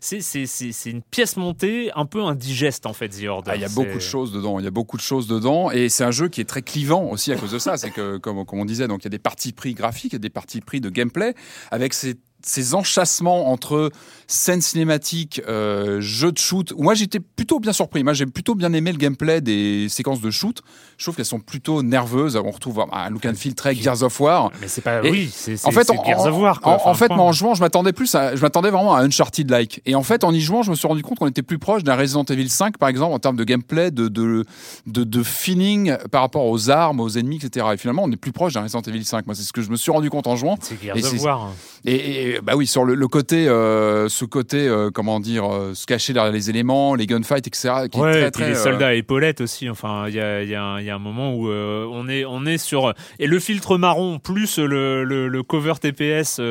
c'est une pièce montée un peu indigeste en fait, The Order. Il y a beaucoup de choses dedans. Il y a beaucoup de choses dedans, et c'est un jeu qui est très clivant aussi à cause de ça. C'est que comme on disait, donc il y a des parties pris graphiques, il y a des parties pris de gameplay avec ces ces enchâssements entre scènes cinématiques, jeux de shoot. Moi, j'étais plutôt bien surpris. Moi, j'ai plutôt bien aimé le gameplay des séquences de shoot. Je trouve qu'elles sont plutôt nerveuses. On retrouve Look and Feel très Gears of War. Mais c'est pas... Et oui, c'est Gears of War. Quoi. En fait, en jouant, je m'attendais vraiment à Uncharted-like. Et en fait, en y jouant, je me suis rendu compte qu'on était plus proche d'un Resident Evil 5, par exemple, en termes de gameplay, de feeling par rapport aux armes, aux ennemis, etc. Et finalement, on est plus proche d'un Resident Evil 5. Moi, c'est ce que je me suis rendu compte en jouant. C'est Gears of War. Bah oui, sur le côté, se cacher derrière les éléments, les gunfights, etc. Qui est très, très, et les soldats à épaulettes aussi. Enfin, il y a un moment où on est sur, et le filtre marron plus le cover TPS où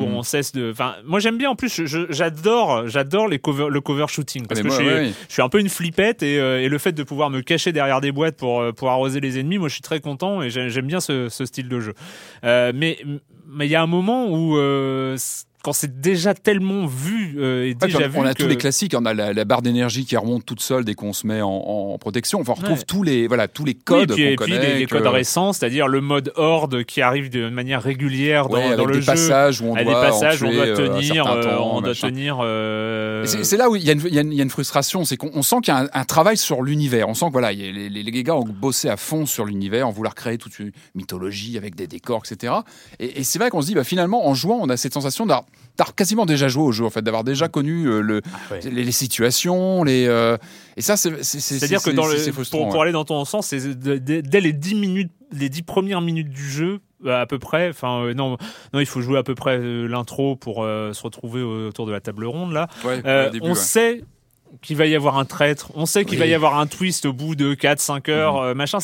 on cesse de. Enfin, moi j'aime bien en plus. J'adore le cover shooting parce que je suis un peu une flippette et le fait de pouvoir me cacher derrière des boîtes pour arroser les ennemis, moi je suis très content et j'aime bien ce style de jeu. Mais il y a un moment où, quand c'est déjà tellement vu et déjà vu. On a tous les classiques, on a la barre d'énergie qui remonte toute seule dès qu'on se met en protection. Enfin, on retrouve tous les codes qu'on connaît. Et puis les codes récents, c'est-à-dire le mode horde qui arrive de manière régulière dans le jeu. Passages où on doit tenir. C'est là où il y a une frustration, c'est qu'on sent qu'il y a un travail sur l'univers. On sent que les gars ont bossé à fond sur l'univers, en vouloir créer toute une mythologie avec des décors, etc. Et c'est vrai qu'on se dit, finalement, en jouant, on a cette sensation d'avoir quasiment déjà joué au jeu, en fait, d'avoir déjà connu les situations, et ça c'est frustrant, pour aller dans ton sens, c'est dès les 10 premières minutes du jeu à peu près. Enfin non, il faut jouer à peu près l'intro pour se retrouver autour de la table ronde là. Sait qu'il va y avoir un traître, on sait qu'il va y avoir un twist au bout de 4-5 heures, machin.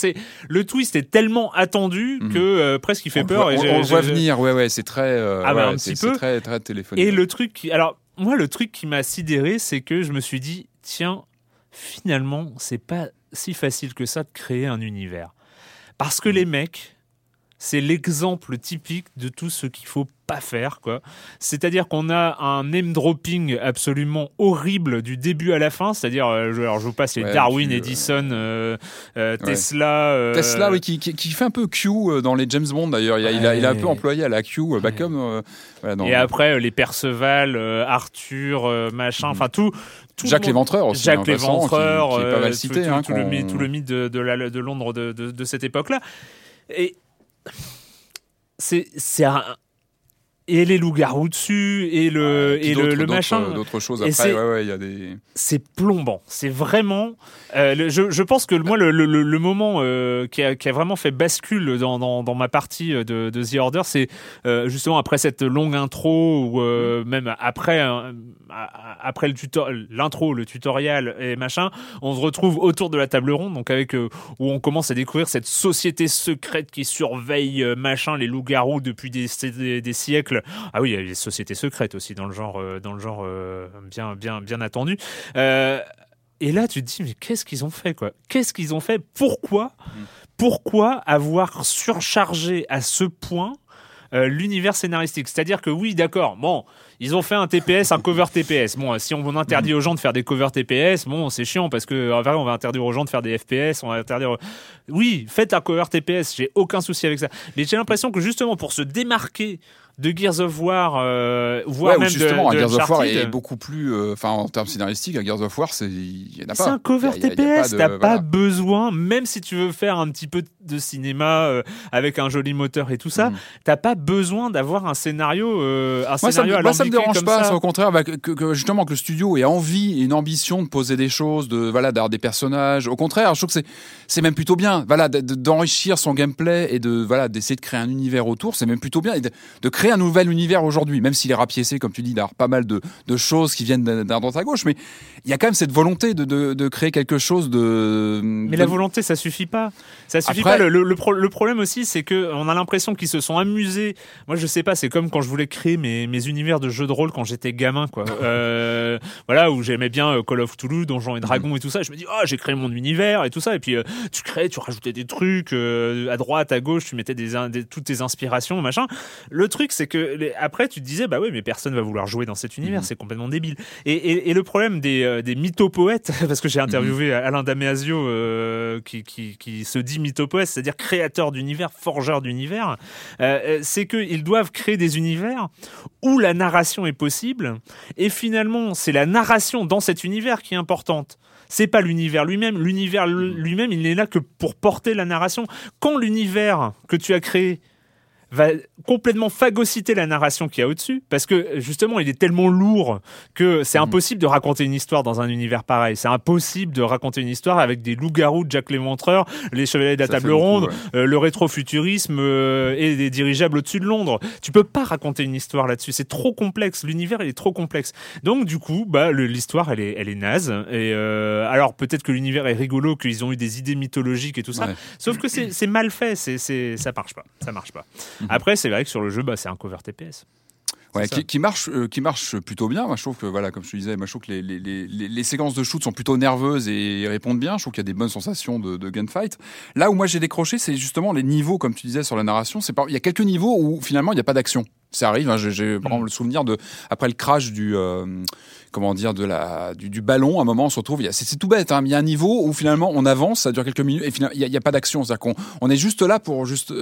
Le twist est tellement attendu que presque il fait peur. On le voit venir, c'est très... c'est très, très téléphonique. Et le truc qui m'a sidéré, c'est que je me suis dit, tiens, finalement, c'est pas si facile que ça de créer un univers. Parce que les mecs, c'est l'exemple typique de tout ce qu'il faut pas faire, quoi. C'est-à-dire qu'on a un name dropping absolument horrible du début à la fin, c'est-à-dire je vous passe les Darwin, Edison, Tesla... Tesla, qui fait un peu Q dans les James Bond d'ailleurs, il a un peu employé à la Q, comme... Et après les Perceval, Arthur, machin, enfin tout Jacques l'Éventreur aussi. Jacques l'Éventreur, qui est pas mal cité. Tout le mythe de Londres de cette époque-là. Et c'est un... Et les loups-garous dessus, et le machin. D'autres choses après, il y a des... C'est plombant, c'est vraiment... je pense que moi, le moment qui a vraiment fait bascule dans ma partie de The Order, c'est justement après cette longue intro, ou même après l'intro, le tutoriel et machin, on se retrouve autour de la table ronde, donc où on commence à découvrir cette société secrète qui surveille les loups-garous depuis des siècles. Ah oui, il y a des sociétés secrètes aussi dans le genre bien attendu. Et là, tu te dis, mais qu'est-ce qu'ils ont fait, quoi ? Qu'est-ce qu'ils ont fait ? Pourquoi avoir surchargé à ce point l'univers scénaristique ? C'est-à-dire que oui, d'accord, bon, ils ont fait un TPS, un cover TPS. Bon, si on interdit aux gens de faire des covers TPS, bon, c'est chiant parce que on va interdire aux gens de faire des FPS, on va interdire... Oui, faites un cover TPS, j'ai aucun souci avec ça. Mais j'ai l'impression que justement, pour se démarquer de Gears of War, voire même justement, de Gears of War est beaucoup plus, en termes scénaristiques, à Gears of War, il y en a pas. C'est un cover TPS, t'as pas besoin, même si tu veux faire un petit peu de cinéma avec un joli moteur et tout ça, t'as pas besoin d'avoir un scénario. Ça me dérange pas, ça, au contraire, justement que le studio ait envie, une ambition de poser des choses, d'avoir des personnages. Au contraire, je trouve que c'est même plutôt bien, d'enrichir son gameplay et d'essayer de créer un univers autour, c'est même plutôt bien, et de créer un nouvel univers aujourd'hui, même s'il est rapiécé, comme tu dis, d'avoir pas mal de choses qui viennent d'un droite à gauche, mais il y a quand même cette volonté de créer quelque chose de... Mais la volonté, ça suffit pas. Après... pas. Le problème aussi, c'est qu'on a l'impression qu'ils se sont amusés. Moi, je sais pas, c'est comme quand je voulais créer mes univers de jeux de rôle quand j'étais gamin, quoi. Où j'aimais bien Call of Cthulhu, Donjons et Dragons et tout ça. Et je me dis, j'ai créé mon univers et tout ça. Et puis, tu créais, tu rajoutais des trucs à droite, à gauche, tu mettais toutes tes inspirations, machin. Le truc, c'est que après tu te disais bah oui mais personne va vouloir jouer dans cet univers, c'est complètement débile. Et le problème des mythopoètes, parce que j'ai interviewé Alain Damasio qui se dit mythopoète, c'est-à-dire créateur d'univers, forgeur d'univers, c'est que ils doivent créer des univers où la narration est possible, et finalement c'est la narration dans cet univers qui est importante. C'est pas l'univers lui-même. L'univers lui-même, il n'est là que pour porter la narration. Quand l'univers que tu as créé va complètement phagocyter la narration qu'il y a au-dessus, parce que justement il est tellement lourd que c'est impossible de raconter une histoire dans un univers pareil. C'est impossible de raconter une histoire avec des loups-garous de Jack l'Éventreur, les Chevaliers de la Table Ronde, le rétrofuturisme et des dirigeables au-dessus de Londres. Tu peux pas raconter une histoire là-dessus, c'est trop complexe, l'univers il est trop complexe. Donc du coup bah, l'histoire elle est naze, et alors peut-être que l'univers est rigolo, qu'ils ont eu des idées mythologiques et tout ça, sauf que c'est mal fait, ça marche pas. Après, c'est vrai que sur le jeu, bah, c'est un cover TPS. Ouais, qui marche plutôt bien. Moi, je trouve que voilà, comme je te disais, moi, je trouve que les séquences de shoot sont plutôt nerveuses et répondent bien. Je trouve qu'il y a des bonnes sensations de gunfight. Là où moi j'ai décroché, c'est justement les niveaux, comme tu disais sur la narration. Il y a quelques niveaux où finalement il n'y a pas d'action. Ça arrive, hein, j'ai par exemple le souvenir de après le crash du ballon, à un moment on se retrouve, c'est tout bête, hein, mais il y a un niveau où finalement on avance, ça dure quelques minutes et finalement il n'y a pas d'action, c'est-à-dire qu'on est juste là pour juste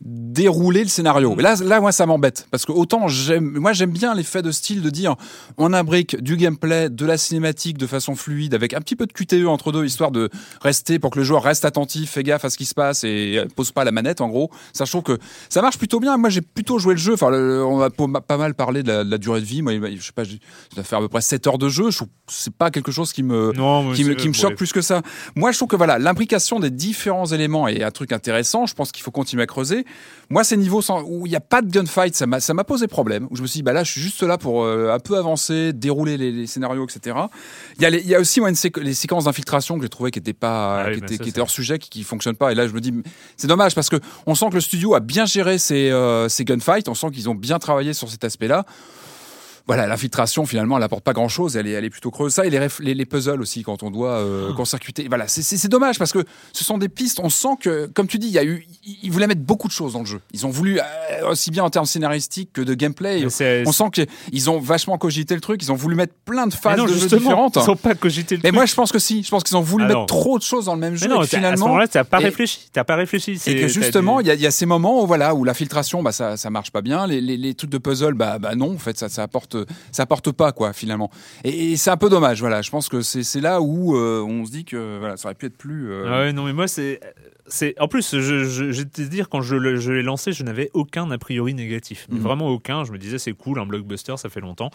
dérouler le scénario. Mais là moi ça m'embête, parce que autant j'aime bien l'effet de style de dire on imbrique du gameplay, de la cinématique de façon fluide, avec un petit peu de QTE entre deux, histoire de rester, pour que le joueur reste attentif, fait gaffe à ce qui se passe et pose pas la manette en gros. Ça, je trouve que ça marche plutôt bien. Moi j'ai plutôt joué le jeu, enfin on a pas mal parlé de la durée de vie. Moi, je sais pas, ça fait à peu près 7 heures de jeu. Je trouve que c'est pas quelque chose qui me choque plus que ça. Moi, je trouve que voilà, l'imbrication des différents éléments est un truc intéressant. Je pense qu'il faut continuer à creuser. Moi, ces niveaux où il n'y a pas de gunfight, ça m'a posé problème. Où je me suis dit, bah là, je suis juste là pour un peu avancer, dérouler les scénarios, etc. Il y a aussi moi, les séquences d'infiltration que j'ai trouvé qui étaient pas, qui étaient hors sujet, qui fonctionnent pas. Et là, je me dis, c'est dommage, parce que on sent que le studio a bien géré ces gunfights. On sent qu'ils ont bien travaillé sur cet aspect-là. Voilà, l'infiltration, finalement, elle n'apporte pas grand-chose. Elle est plutôt creuse. Ça, et les puzzles aussi, quand on doit court-circuiter. Voilà, c'est dommage, parce que ce sont des pistes. On sent que, comme tu dis, ils voulaient mettre beaucoup de choses dans le jeu. Ils ont voulu, aussi bien en termes scénaristiques que de gameplay. On sent qu'ils ont vachement cogité le truc. Ils ont voulu mettre plein de phases de jeu différentes. Ils n'ont pas cogité le truc. Mais moi, je pense que si. Je pense qu'ils ont voulu mettre trop de choses dans le même jeu. Non, et finalement, à ce moment-là, tu n'as pas réfléchi. Et que justement, il y a ces moments où l'infiltration, ça marche pas bien. Les trucs de puzzle, non, en fait, ça apporte pas, quoi, finalement, et c'est un peu dommage. Voilà, je pense que c'est là où on se dit que voilà, ça aurait pu être plus non, mais moi c'est en plus je vais te dire, quand je l'ai lancé, je n'avais aucun a priori négatif, mais vraiment aucun. Je me disais, c'est cool, un blockbuster, ça fait longtemps.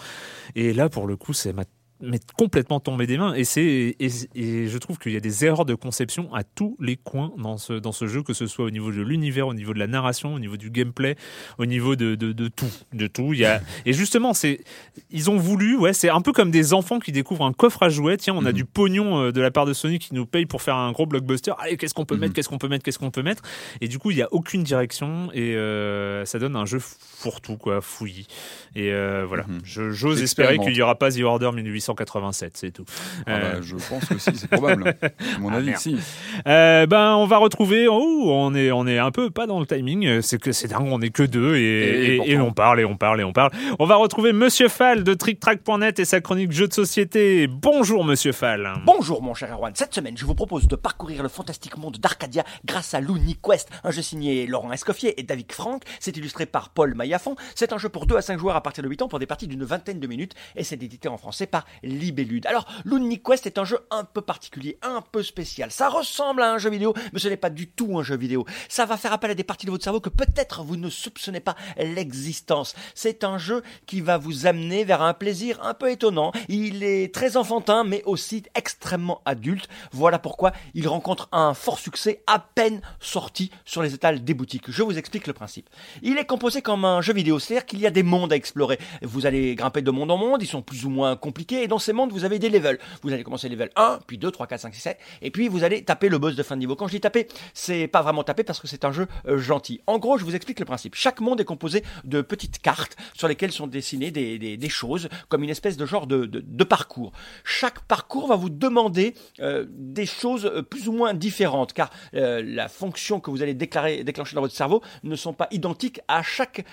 Et là, pour le coup, c'est mais complètement tombé des mains, et je trouve qu'il y a des erreurs de conception à tous les coins dans ce jeu, que ce soit au niveau de l'univers, au niveau de la narration, au niveau du gameplay, au niveau de tout. Il y a, et justement, ils ont voulu, c'est un peu comme des enfants qui découvrent un coffre à jouets. Tiens, on a du pognon de la part de Sony qui nous paye pour faire un gros blockbuster. Allez, qu'est-ce qu'on peut mettre. Et du coup, il y a aucune direction, et ça donne un jeu fourre-tout, quoi, fouillis. Et voilà, j'ose espérer qu'il n'y aura pas The Order 1886. 187, c'est tout. Je pense que si, c'est probable. À mon avis, si. On va retrouver. On est un peu pas dans le timing. C'est dingue, on est que deux et on parle. On va retrouver Monsieur Fall de TrickTrack.net et sa chronique jeux de société. Bonjour Monsieur Fall. Bonjour mon cher Erwan. Cette semaine, je vous propose de parcourir le fantastique monde d'Arcadia grâce à Looney Quest, un jeu signé Laurent Escoffier et David Franck. C'est illustré par Paul Maillafon. C'est un jeu pour 2 à 5 joueurs à partir de 8 ans pour des parties d'une vingtaine de minutes, et c'est édité en français par Libellude. Alors, Looney Quest est un jeu un peu particulier, un peu spécial. Ça ressemble à un jeu vidéo, mais ce n'est pas du tout un jeu vidéo. Ça va faire appel à des parties de votre cerveau que peut-être vous ne soupçonnez pas l'existence. C'est un jeu qui va vous amener vers un plaisir un peu étonnant. Il est très enfantin, mais aussi extrêmement adulte. Voilà pourquoi il rencontre un fort succès à peine sorti sur les étals des boutiques. Je vous explique le principe. Il est composé comme un jeu vidéo, c'est-à-dire qu'il y a des mondes à explorer. Vous allez grimper de monde en monde, ils sont plus ou moins compliqués, et dans ces mondes, vous avez des levels. Vous allez commencer level 1, puis 2, 3, 4, 5, 6, 7, et puis vous allez taper le boss de fin de niveau. Quand je dis taper, c'est pas vraiment taper parce que c'est un jeu gentil. En gros, je vous explique le principe. Chaque monde est composé de petites cartes sur lesquelles sont dessinées des choses, comme une espèce de genre de parcours. Chaque parcours va vous demander des choses plus ou moins différentes, car la fonction que vous allez déclencher dans votre cerveau ne sont pas identiques à chaque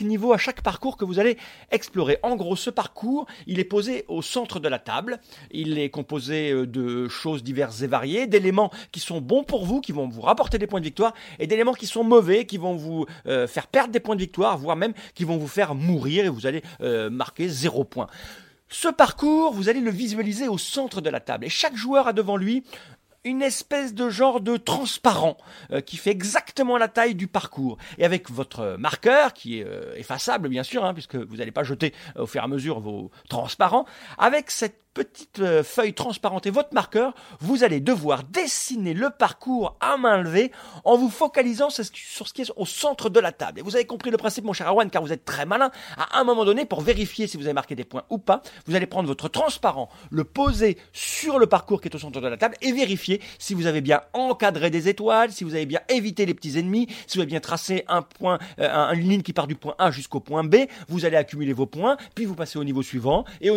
niveau, à chaque parcours que vous allez explorer. En gros, ce parcours, il est posé au centre de la table. Il est composé de choses diverses et variées, d'éléments qui sont bons pour vous, qui vont vous rapporter des points de victoire, et d'éléments qui sont mauvais, qui vont vous faire perdre des points de victoire, voire même qui vont vous faire mourir, et vous allez marquer 0 points. Ce parcours, vous allez le visualiser au centre de la table, et chaque joueur a devant lui une espèce de genre de transparent qui fait exactement la taille du parcours. Et avec votre marqueur, qui est effaçable bien sûr, hein, puisque vous n'allez pas jeter au fur et à mesure vos transparents, avec cette petite feuille transparente et votre marqueur, vous allez devoir dessiner le parcours à main levée en vous focalisant sur ce qui est au centre de la table. Et vous avez compris le principe, mon cher Erwan, car vous êtes très malin. À un moment donné, pour vérifier si vous avez marqué des points ou pas, vous allez prendre votre transparent, le poser sur le parcours qui est au centre de la table et vérifier si vous avez bien encadré des étoiles, si vous avez bien évité les petits ennemis, si vous avez bien tracé une ligne qui part du point A jusqu'au point B. Vous allez accumuler vos points, puis vous passez au niveau suivant, et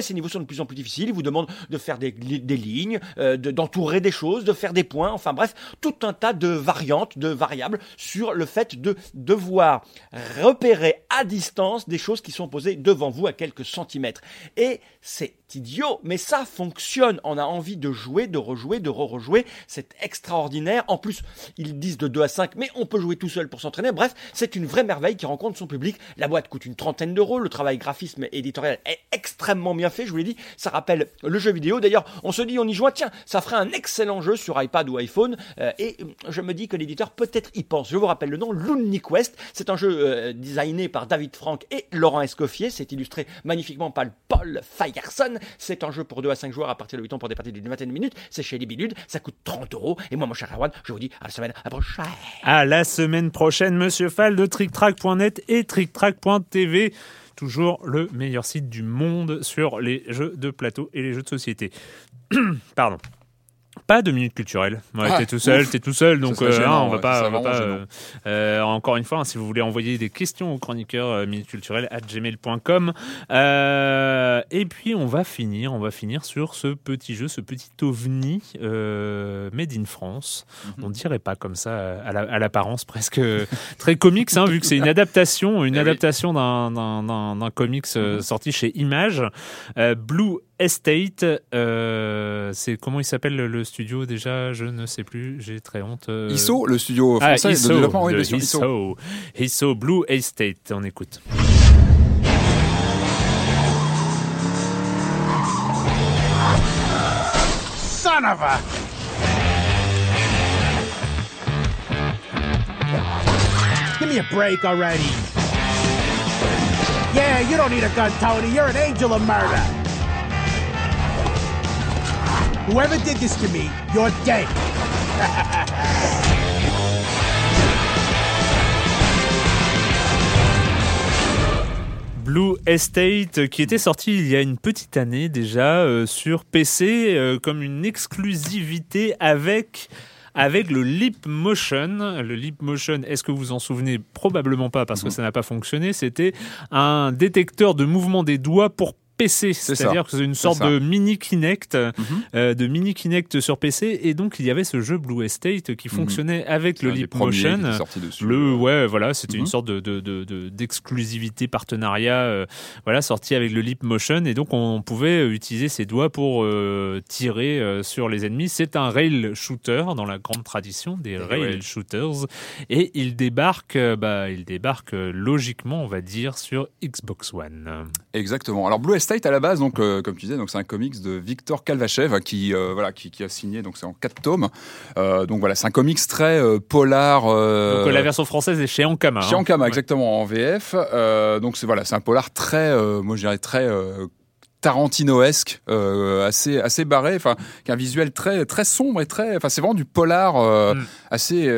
ces niveaux sont de plus en plus difficile, il vous demande de faire des lignes, d'entourer des choses, de faire des points, enfin bref, tout un tas de variantes, de variables sur le fait de devoir repérer à distance des choses qui sont posées devant vous à quelques centimètres. Et c'est idiot, mais ça fonctionne, on a envie de jouer, de rejouer, de re-rejouer, c'est extraordinaire, en plus ils disent de 2 à 5, mais on peut jouer tout seul pour s'entraîner, bref, c'est une vraie merveille qui rencontre son public, la boîte coûte une 30aine d'euros, le travail graphisme et éditorial est extrêmement bien fait, je vous l'ai dit, ça rappelle le jeu vidéo. D'ailleurs, on se dit, on y joue, tiens, ça ferait un excellent jeu sur iPad ou iPhone. Et je me dis que l'éditeur peut-être y pense. Je vous rappelle le nom, Lonely Quest. C'est un jeu designé par David Frank et Laurent Escoffier. C'est illustré magnifiquement par Paul Fierson. C'est un jeu pour 2 à 5 joueurs à partir de 8 ans pour des parties d'une vingtaine de minutes. C'est chez Libilude. Ça coûte 30 €. Et moi, mon cher Erwan, je vous dis à la semaine prochaine. À la semaine prochaine, monsieur Fall de TrickTrack.net et TrickTrack.tv. Toujours le meilleur site du monde sur les jeux de plateau et les jeux de société. Pardon. Pas de minute culturelle. Ouais, ah, t'es tout seul, donc gênant, on va pas. Encore une fois, hein, si vous voulez envoyer des questions aux chroniqueurs, minuteculturelle@gmail.com. Et puis on va finir sur ce petit ovni made in France. Mm-hmm. On dirait pas comme ça à l'apparence presque très comics, hein, vu que c'est une adaptation d'un comics sorti chez Image. Blue Estate, c'est comment il s'appelle le studio déjà, je ne sais plus, j'ai très honte. ISO, le studio français de développement, oui, bien sûr. ISO, Blue Estate, on écoute. Son of a... Give me a break already. Yeah, you don't need a gun, Tony, you're an angel of murder. Whoever did this to me, you're dead. Blue Estate, qui était sorti il y a une petite année déjà sur PC comme une exclusivité avec le Leap Motion, est-ce que vous en souvenez? Probablement pas, parce que ça n'a pas fonctionné. C'était un détecteur de mouvement des doigts pour PC, c'est-à-dire que c'est une sorte de mini Kinect, sur PC, et donc il y avait ce jeu Blue Estate qui fonctionnait avec c'est le Leap Motion. C'était une sorte de d'exclusivité partenariat, sorti avec le Leap Motion, et donc on pouvait utiliser ses doigts pour tirer sur les ennemis. C'est un rail shooter dans la grande tradition des rail shooters, et il débarque, logiquement, on va dire, sur Xbox One. Exactement. Alors Blue Estate à la base, donc comme tu disais, donc c'est un comics de Victor Kalvachev qui a signé, donc c'est en 4 tomes. C'est un comics très polar. Donc la version française est chez Ankama. Chez Ankama, exactement, en VF. Donc c'est un polar très, moi je dirais très tarantinoesque, assez barré, enfin, qui a un visuel très très sombre et très, enfin, c'est vraiment du polar assez,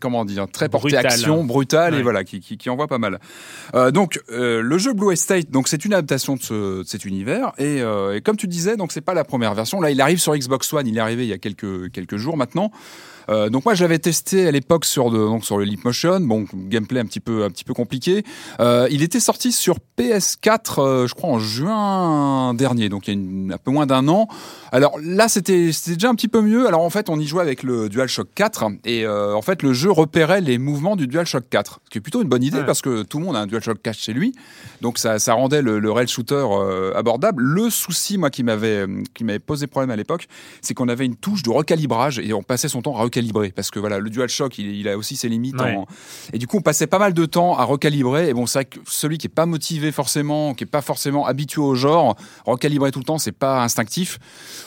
comment dire, très porté action, brutal, ouais. Et voilà, qui envoie pas mal. Donc le jeu Blue Estate, donc c'est une adaptation de cet univers et comme tu disais, donc c'est pas la première version. Là, il arrive sur Xbox One, il est arrivé il y a quelques jours maintenant. Donc moi je l'avais testé à l'époque sur le Leapmotion, bon gameplay un petit peu compliqué. Il était sorti sur PS4 je crois en juin dernier, donc il y a un peu moins d'un an. Alors là c'était déjà un petit peu mieux. Alors en fait on y jouait avec le DualShock 4 et en fait le jeu repérait les mouvements du DualShock 4, ce qui est plutôt une bonne idée parce que tout le monde a un DualShock 4 chez lui, donc ça rendait le rail shooter abordable. Le souci moi qui m'avait posé problème à l'époque, c'est qu'on avait une touche de recalibrage et on passait son temps à recalibrer parce que voilà le DualShock il a aussi ses limites et du coup on passait pas mal de temps à recalibrer et bon c'est vrai que celui qui est pas motivé forcément, qui est pas forcément habitué au genre, recalibrer tout le temps c'est pas instinctif.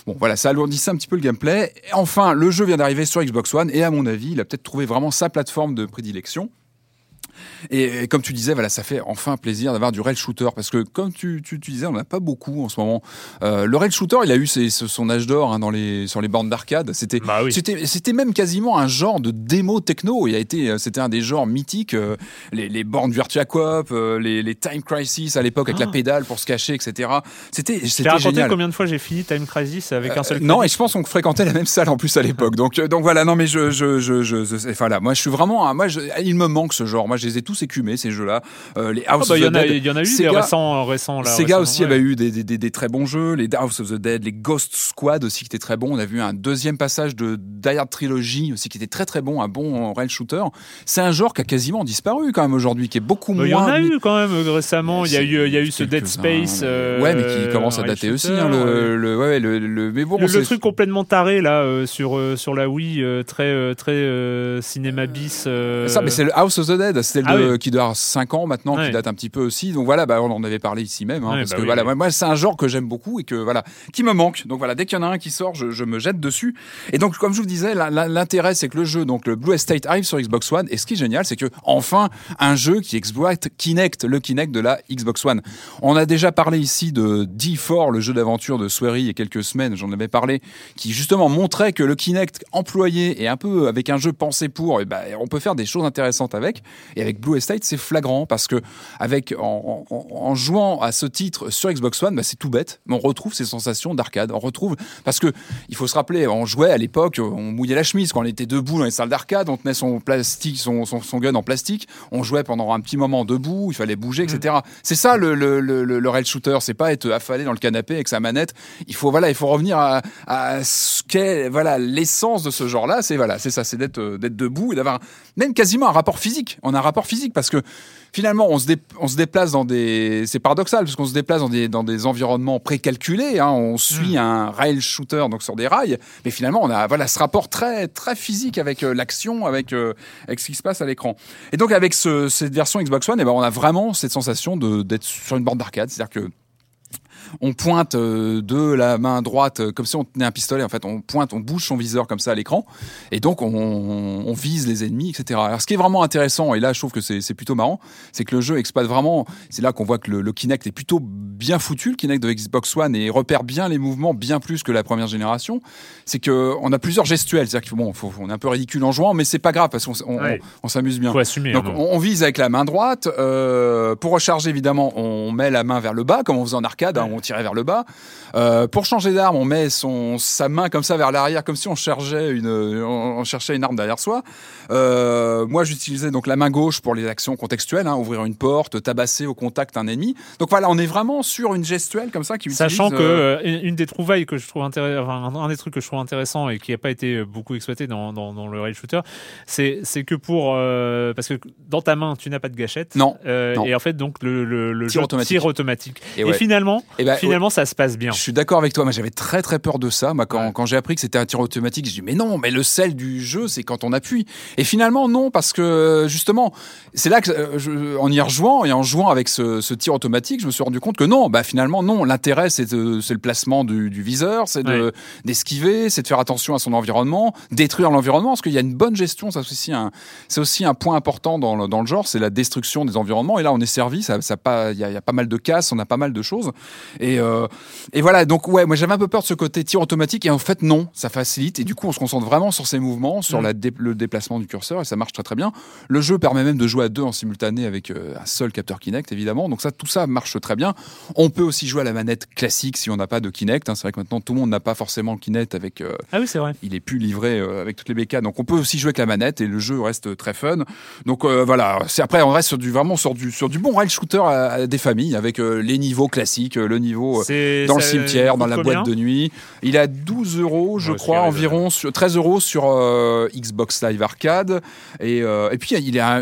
Bon voilà, ça alourdissait un petit peu le gameplay. Et enfin le jeu vient d'arriver sur Xbox One et à mon avis il a peut-être trouvé vraiment sa plateforme de prédilection. Et comme tu disais, voilà, ça fait enfin plaisir d'avoir du rail shooter parce que comme tu disais, on n'a pas beaucoup en ce moment. Le rail shooter, il a eu son âge d'or hein, sur les bornes d'arcade. C'était, c'était même quasiment un genre de démo techno. C'était un des genres mythiques. Les bornes Virtua Cop, les Time Crisis à l'époque avec la pédale pour se cacher, etc. C'était génial. T'as raconté combien de fois j'ai fini Time Crisis avec un seul clic. Non, et je pense qu'on fréquentait la même salle en plus à l'époque. Donc voilà, non mais enfin là, moi je suis vraiment, il me manque ce genre. Moi, je les ai tous écumés ces jeux-là. Les House of the Dead, il y en a eu Sega, des récents là. Sega aussi avait eu des très bons jeux, les House of the Dead, les Ghost Squad aussi qui étaient très bons. On a vu un deuxième passage de Die Hard Trilogy aussi qui était très très bon, un bon rail shooter. C'est un genre qui a quasiment disparu quand même aujourd'hui, qui est beaucoup moins. Il y en a eu quand même récemment. Il y a eu ce Dead Space. Ouais, mais qui commence à dater shooter, aussi. Hein, le truc complètement taré là sur la Wii, très cinéma bis. Ça, mais c'est le House of the Dead. C'était qui doit avoir 5 ans maintenant, qui date un petit peu aussi. Donc voilà, on en avait parlé ici même. Hein, moi, c'est un genre que j'aime beaucoup et que, qui me manque. Donc voilà, dès qu'il y en a un qui sort, je me jette dessus. Et donc, comme je vous disais, l'intérêt, c'est que le jeu, donc le Blue Estate arrive sur Xbox One. Et ce qui est génial, c'est que, enfin, un jeu qui exploite Kinect, le Kinect de la Xbox One. On a déjà parlé ici de D4, le jeu d'aventure de Swery, il y a quelques semaines, j'en avais parlé, qui justement montrait que le Kinect employé et un peu avec un jeu pensé pour, on peut faire des choses intéressantes avec. Et avec Blue Estate, c'est flagrant parce que en jouant à ce titre sur Xbox One, c'est tout bête, mais on retrouve ces sensations d'arcade. On retrouve parce que il faut se rappeler, on jouait à l'époque, on mouillait la chemise quand on était debout dans les salles d'arcade, on tenait son plastique, son gun en plastique, on jouait pendant un petit moment debout, il fallait bouger, etc. C'est ça le rail shooter, c'est pas être affalé dans le canapé avec sa manette. Il faut revenir à ce qu'est l'essence de ce genre-là. C'est ça, c'est d'être debout et d'avoir même quasiment un rapport physique. On a un rapport physique parce que finalement on se déplace dans des, c'est paradoxal parce qu'on se déplace dans des environnements précalculés, hein, on suit un rail shooter donc sur des rails, mais finalement on a ce rapport très très physique avec l'action, avec ce qui se passe à l'écran. Et donc avec cette version Xbox One, on a vraiment cette sensation d'être sur une borne d'arcade, c'est-à-dire que on pointe de la main droite comme si on tenait un pistolet, en fait on pointe, on bouge son viseur comme ça à l'écran et donc on vise les ennemis, etc. Alors ce qui est vraiment intéressant, et là je trouve que c'est plutôt marrant, c'est que le jeu exploite vraiment, c'est là qu'on voit que le Kinect est plutôt bien foutu, le Kinect de Xbox One, et repère bien les mouvements, bien plus que la première génération. C'est qu'on a plusieurs gestuels, c'est-à-dire qu'on est un peu ridicule en jouant, mais c'est pas grave parce qu'on s'amuse bien. Faut assumer, donc on vise avec la main droite, pour recharger évidemment on met la main vers le bas comme on faisait en arcade, on tirait vers le bas. Pour changer d'arme, on met sa main comme ça vers l'arrière, comme si on cherchait une arme derrière soi. Moi, j'utilisais donc la main gauche pour les actions contextuelles, hein, ouvrir une porte, tabasser au contact un ennemi. Donc voilà, on est vraiment sur une gestuelle comme ça qui utilise. Sachant que une des trouvailles que je trouve un des trucs que je trouve intéressant et qui n'a pas été beaucoup exploité dans le rail shooter, c'est que parce que dans ta main, tu n'as pas de gâchette. Non. Et en fait, donc le tir automatique. Et finalement, ça se passe bien. Je suis d'accord avec toi. Moi, j'avais très très peur de ça. Moi, quand j'ai appris que c'était un tir automatique, j'ai dit mais non, mais le sel du jeu, c'est quand on appuie. Et finalement, non, parce que justement, c'est là que en y rejouant et en jouant avec ce tir automatique, je me suis rendu compte que non, finalement non. L'intérêt, c'est le placement du viseur, c'est d'esquiver, c'est de faire attention à son environnement, détruire l'environnement, parce qu'il y a une bonne gestion. Ça c'est aussi un point important dans le genre, c'est la destruction des environnements. Et là, on est servi. Il y a pas mal de casses, on a pas mal de choses. Et voilà, donc ouais, moi j'avais un peu peur de ce côté tir automatique, et en fait non, ça facilite, et du coup on se concentre vraiment sur ces mouvements, sur le déplacement du curseur, et ça marche très très bien. Le jeu permet même de jouer à deux en simultané avec un seul capteur Kinect, évidemment, donc ça, tout ça marche très bien. On peut aussi jouer à la manette classique si on n'a pas de Kinect, hein. C'est vrai que maintenant tout le monde n'a pas forcément le Kinect avec... ah oui, c'est vrai. Il est plus livré avec toutes les bécanes, donc on peut aussi jouer avec la manette, et le jeu reste très fun. Donc voilà, après on reste sur du bon rail shooter à des familles, avec les niveaux classiques, le niveau dans le cimetière, dans la boîte de nuit. Il est à 12€, je crois, environ, 13€ sur Xbox Live Arcade. Et puis,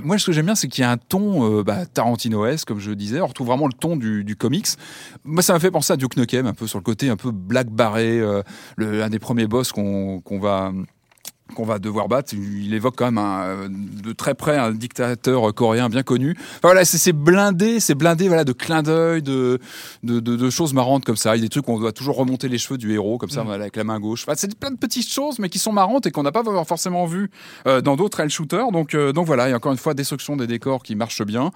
moi, ce que j'aime bien, c'est qu'il y a un ton Tarantino-esque, comme je disais. On retrouve vraiment le ton du comics. Moi, ça m'a fait penser à Duke Nukem, un peu sur le côté un peu black barré, un des premiers boss qu'on va devoir battre. Il évoque quand même de très près un dictateur coréen bien connu. Enfin, voilà, c'est blindé voilà, de clins d'œil, de choses marrantes comme ça. Il y a des trucs où on doit toujours remonter les cheveux du héros, comme ça, voilà, avec la main gauche. Enfin, c'est plein de petites choses, mais qui sont marrantes et qu'on n'a pas forcément vues dans d'autres rail shooters. Donc voilà, et encore une fois, destruction des décors qui marche bien.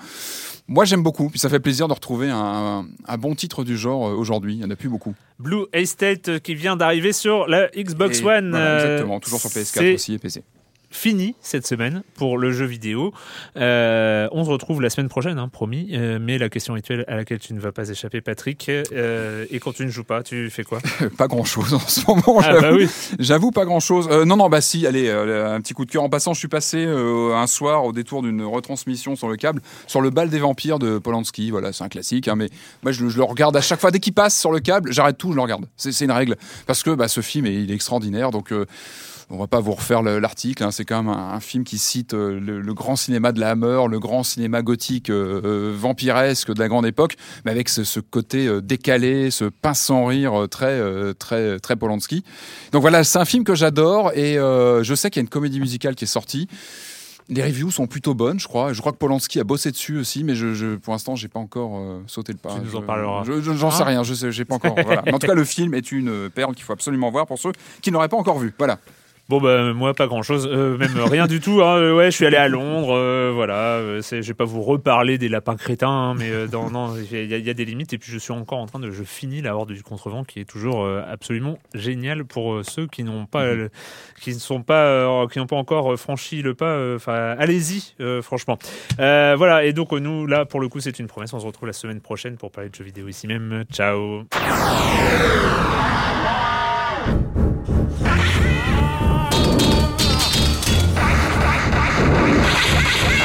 Moi, j'aime beaucoup. Puis ça fait plaisir de retrouver un bon titre du genre aujourd'hui. Il n'y en a plus beaucoup. Blue Estate qui vient d'arriver sur la Xbox One. Voilà, exactement, toujours sur PS4. Aussi PC. Fini cette semaine pour le jeu vidéo. On se retrouve la semaine prochaine, hein, promis. Mais la question rituelle à laquelle tu ne vas pas échapper, Patrick, et quand tu ne joues pas, tu fais quoi ? Pas grand-chose en ce moment, j'avoue. Bah oui. J'avoue, pas grand-chose. Non, bah si, allez, un petit coup de cœur. En passant, je suis passé un soir au détour d'une retransmission sur le câble, sur le bal des vampires de Polanski. Voilà, c'est un classique, hein, mais moi, je le regarde à chaque fois. Dès qu'il passe sur le câble, j'arrête tout, je le regarde. C'est une règle. Parce que ce film, il est extraordinaire, donc... on va pas vous refaire l'article, hein. C'est quand même un film qui cite le grand cinéma de la Hammer, le grand cinéma gothique vampiresque de la grande époque, mais avec ce côté décalé, ce pince sans rire très très Polanski. Donc voilà, c'est un film que j'adore, et je sais qu'il y a une comédie musicale qui est sortie. Les reviews sont plutôt bonnes, je crois. Je crois que Polanski a bossé dessus aussi, mais pour l'instant, j'ai pas encore sauté le pas. Tu nous en parleras. J'en sais rien, j'ai pas encore. Voilà. Mais en tout cas, le film est une perle qu'il faut absolument voir pour ceux qui n'auraient pas encore vu. Voilà. Bon moi pas grand chose, même rien du tout, hein. Ouais, je suis allé à Londres, voilà, je vais pas vous reparler des lapins crétins, hein, mais non, il y a des limites, et puis je suis encore en train je finis la Horde du Contrevent, qui est toujours absolument génial pour ceux qui n'ont pas, qui n'ont pas encore franchi le pas. Allez-y, franchement. Voilà, et donc nous là pour le coup c'est une promesse. On se retrouve la semaine prochaine pour parler de jeux vidéo ici même. Ciao.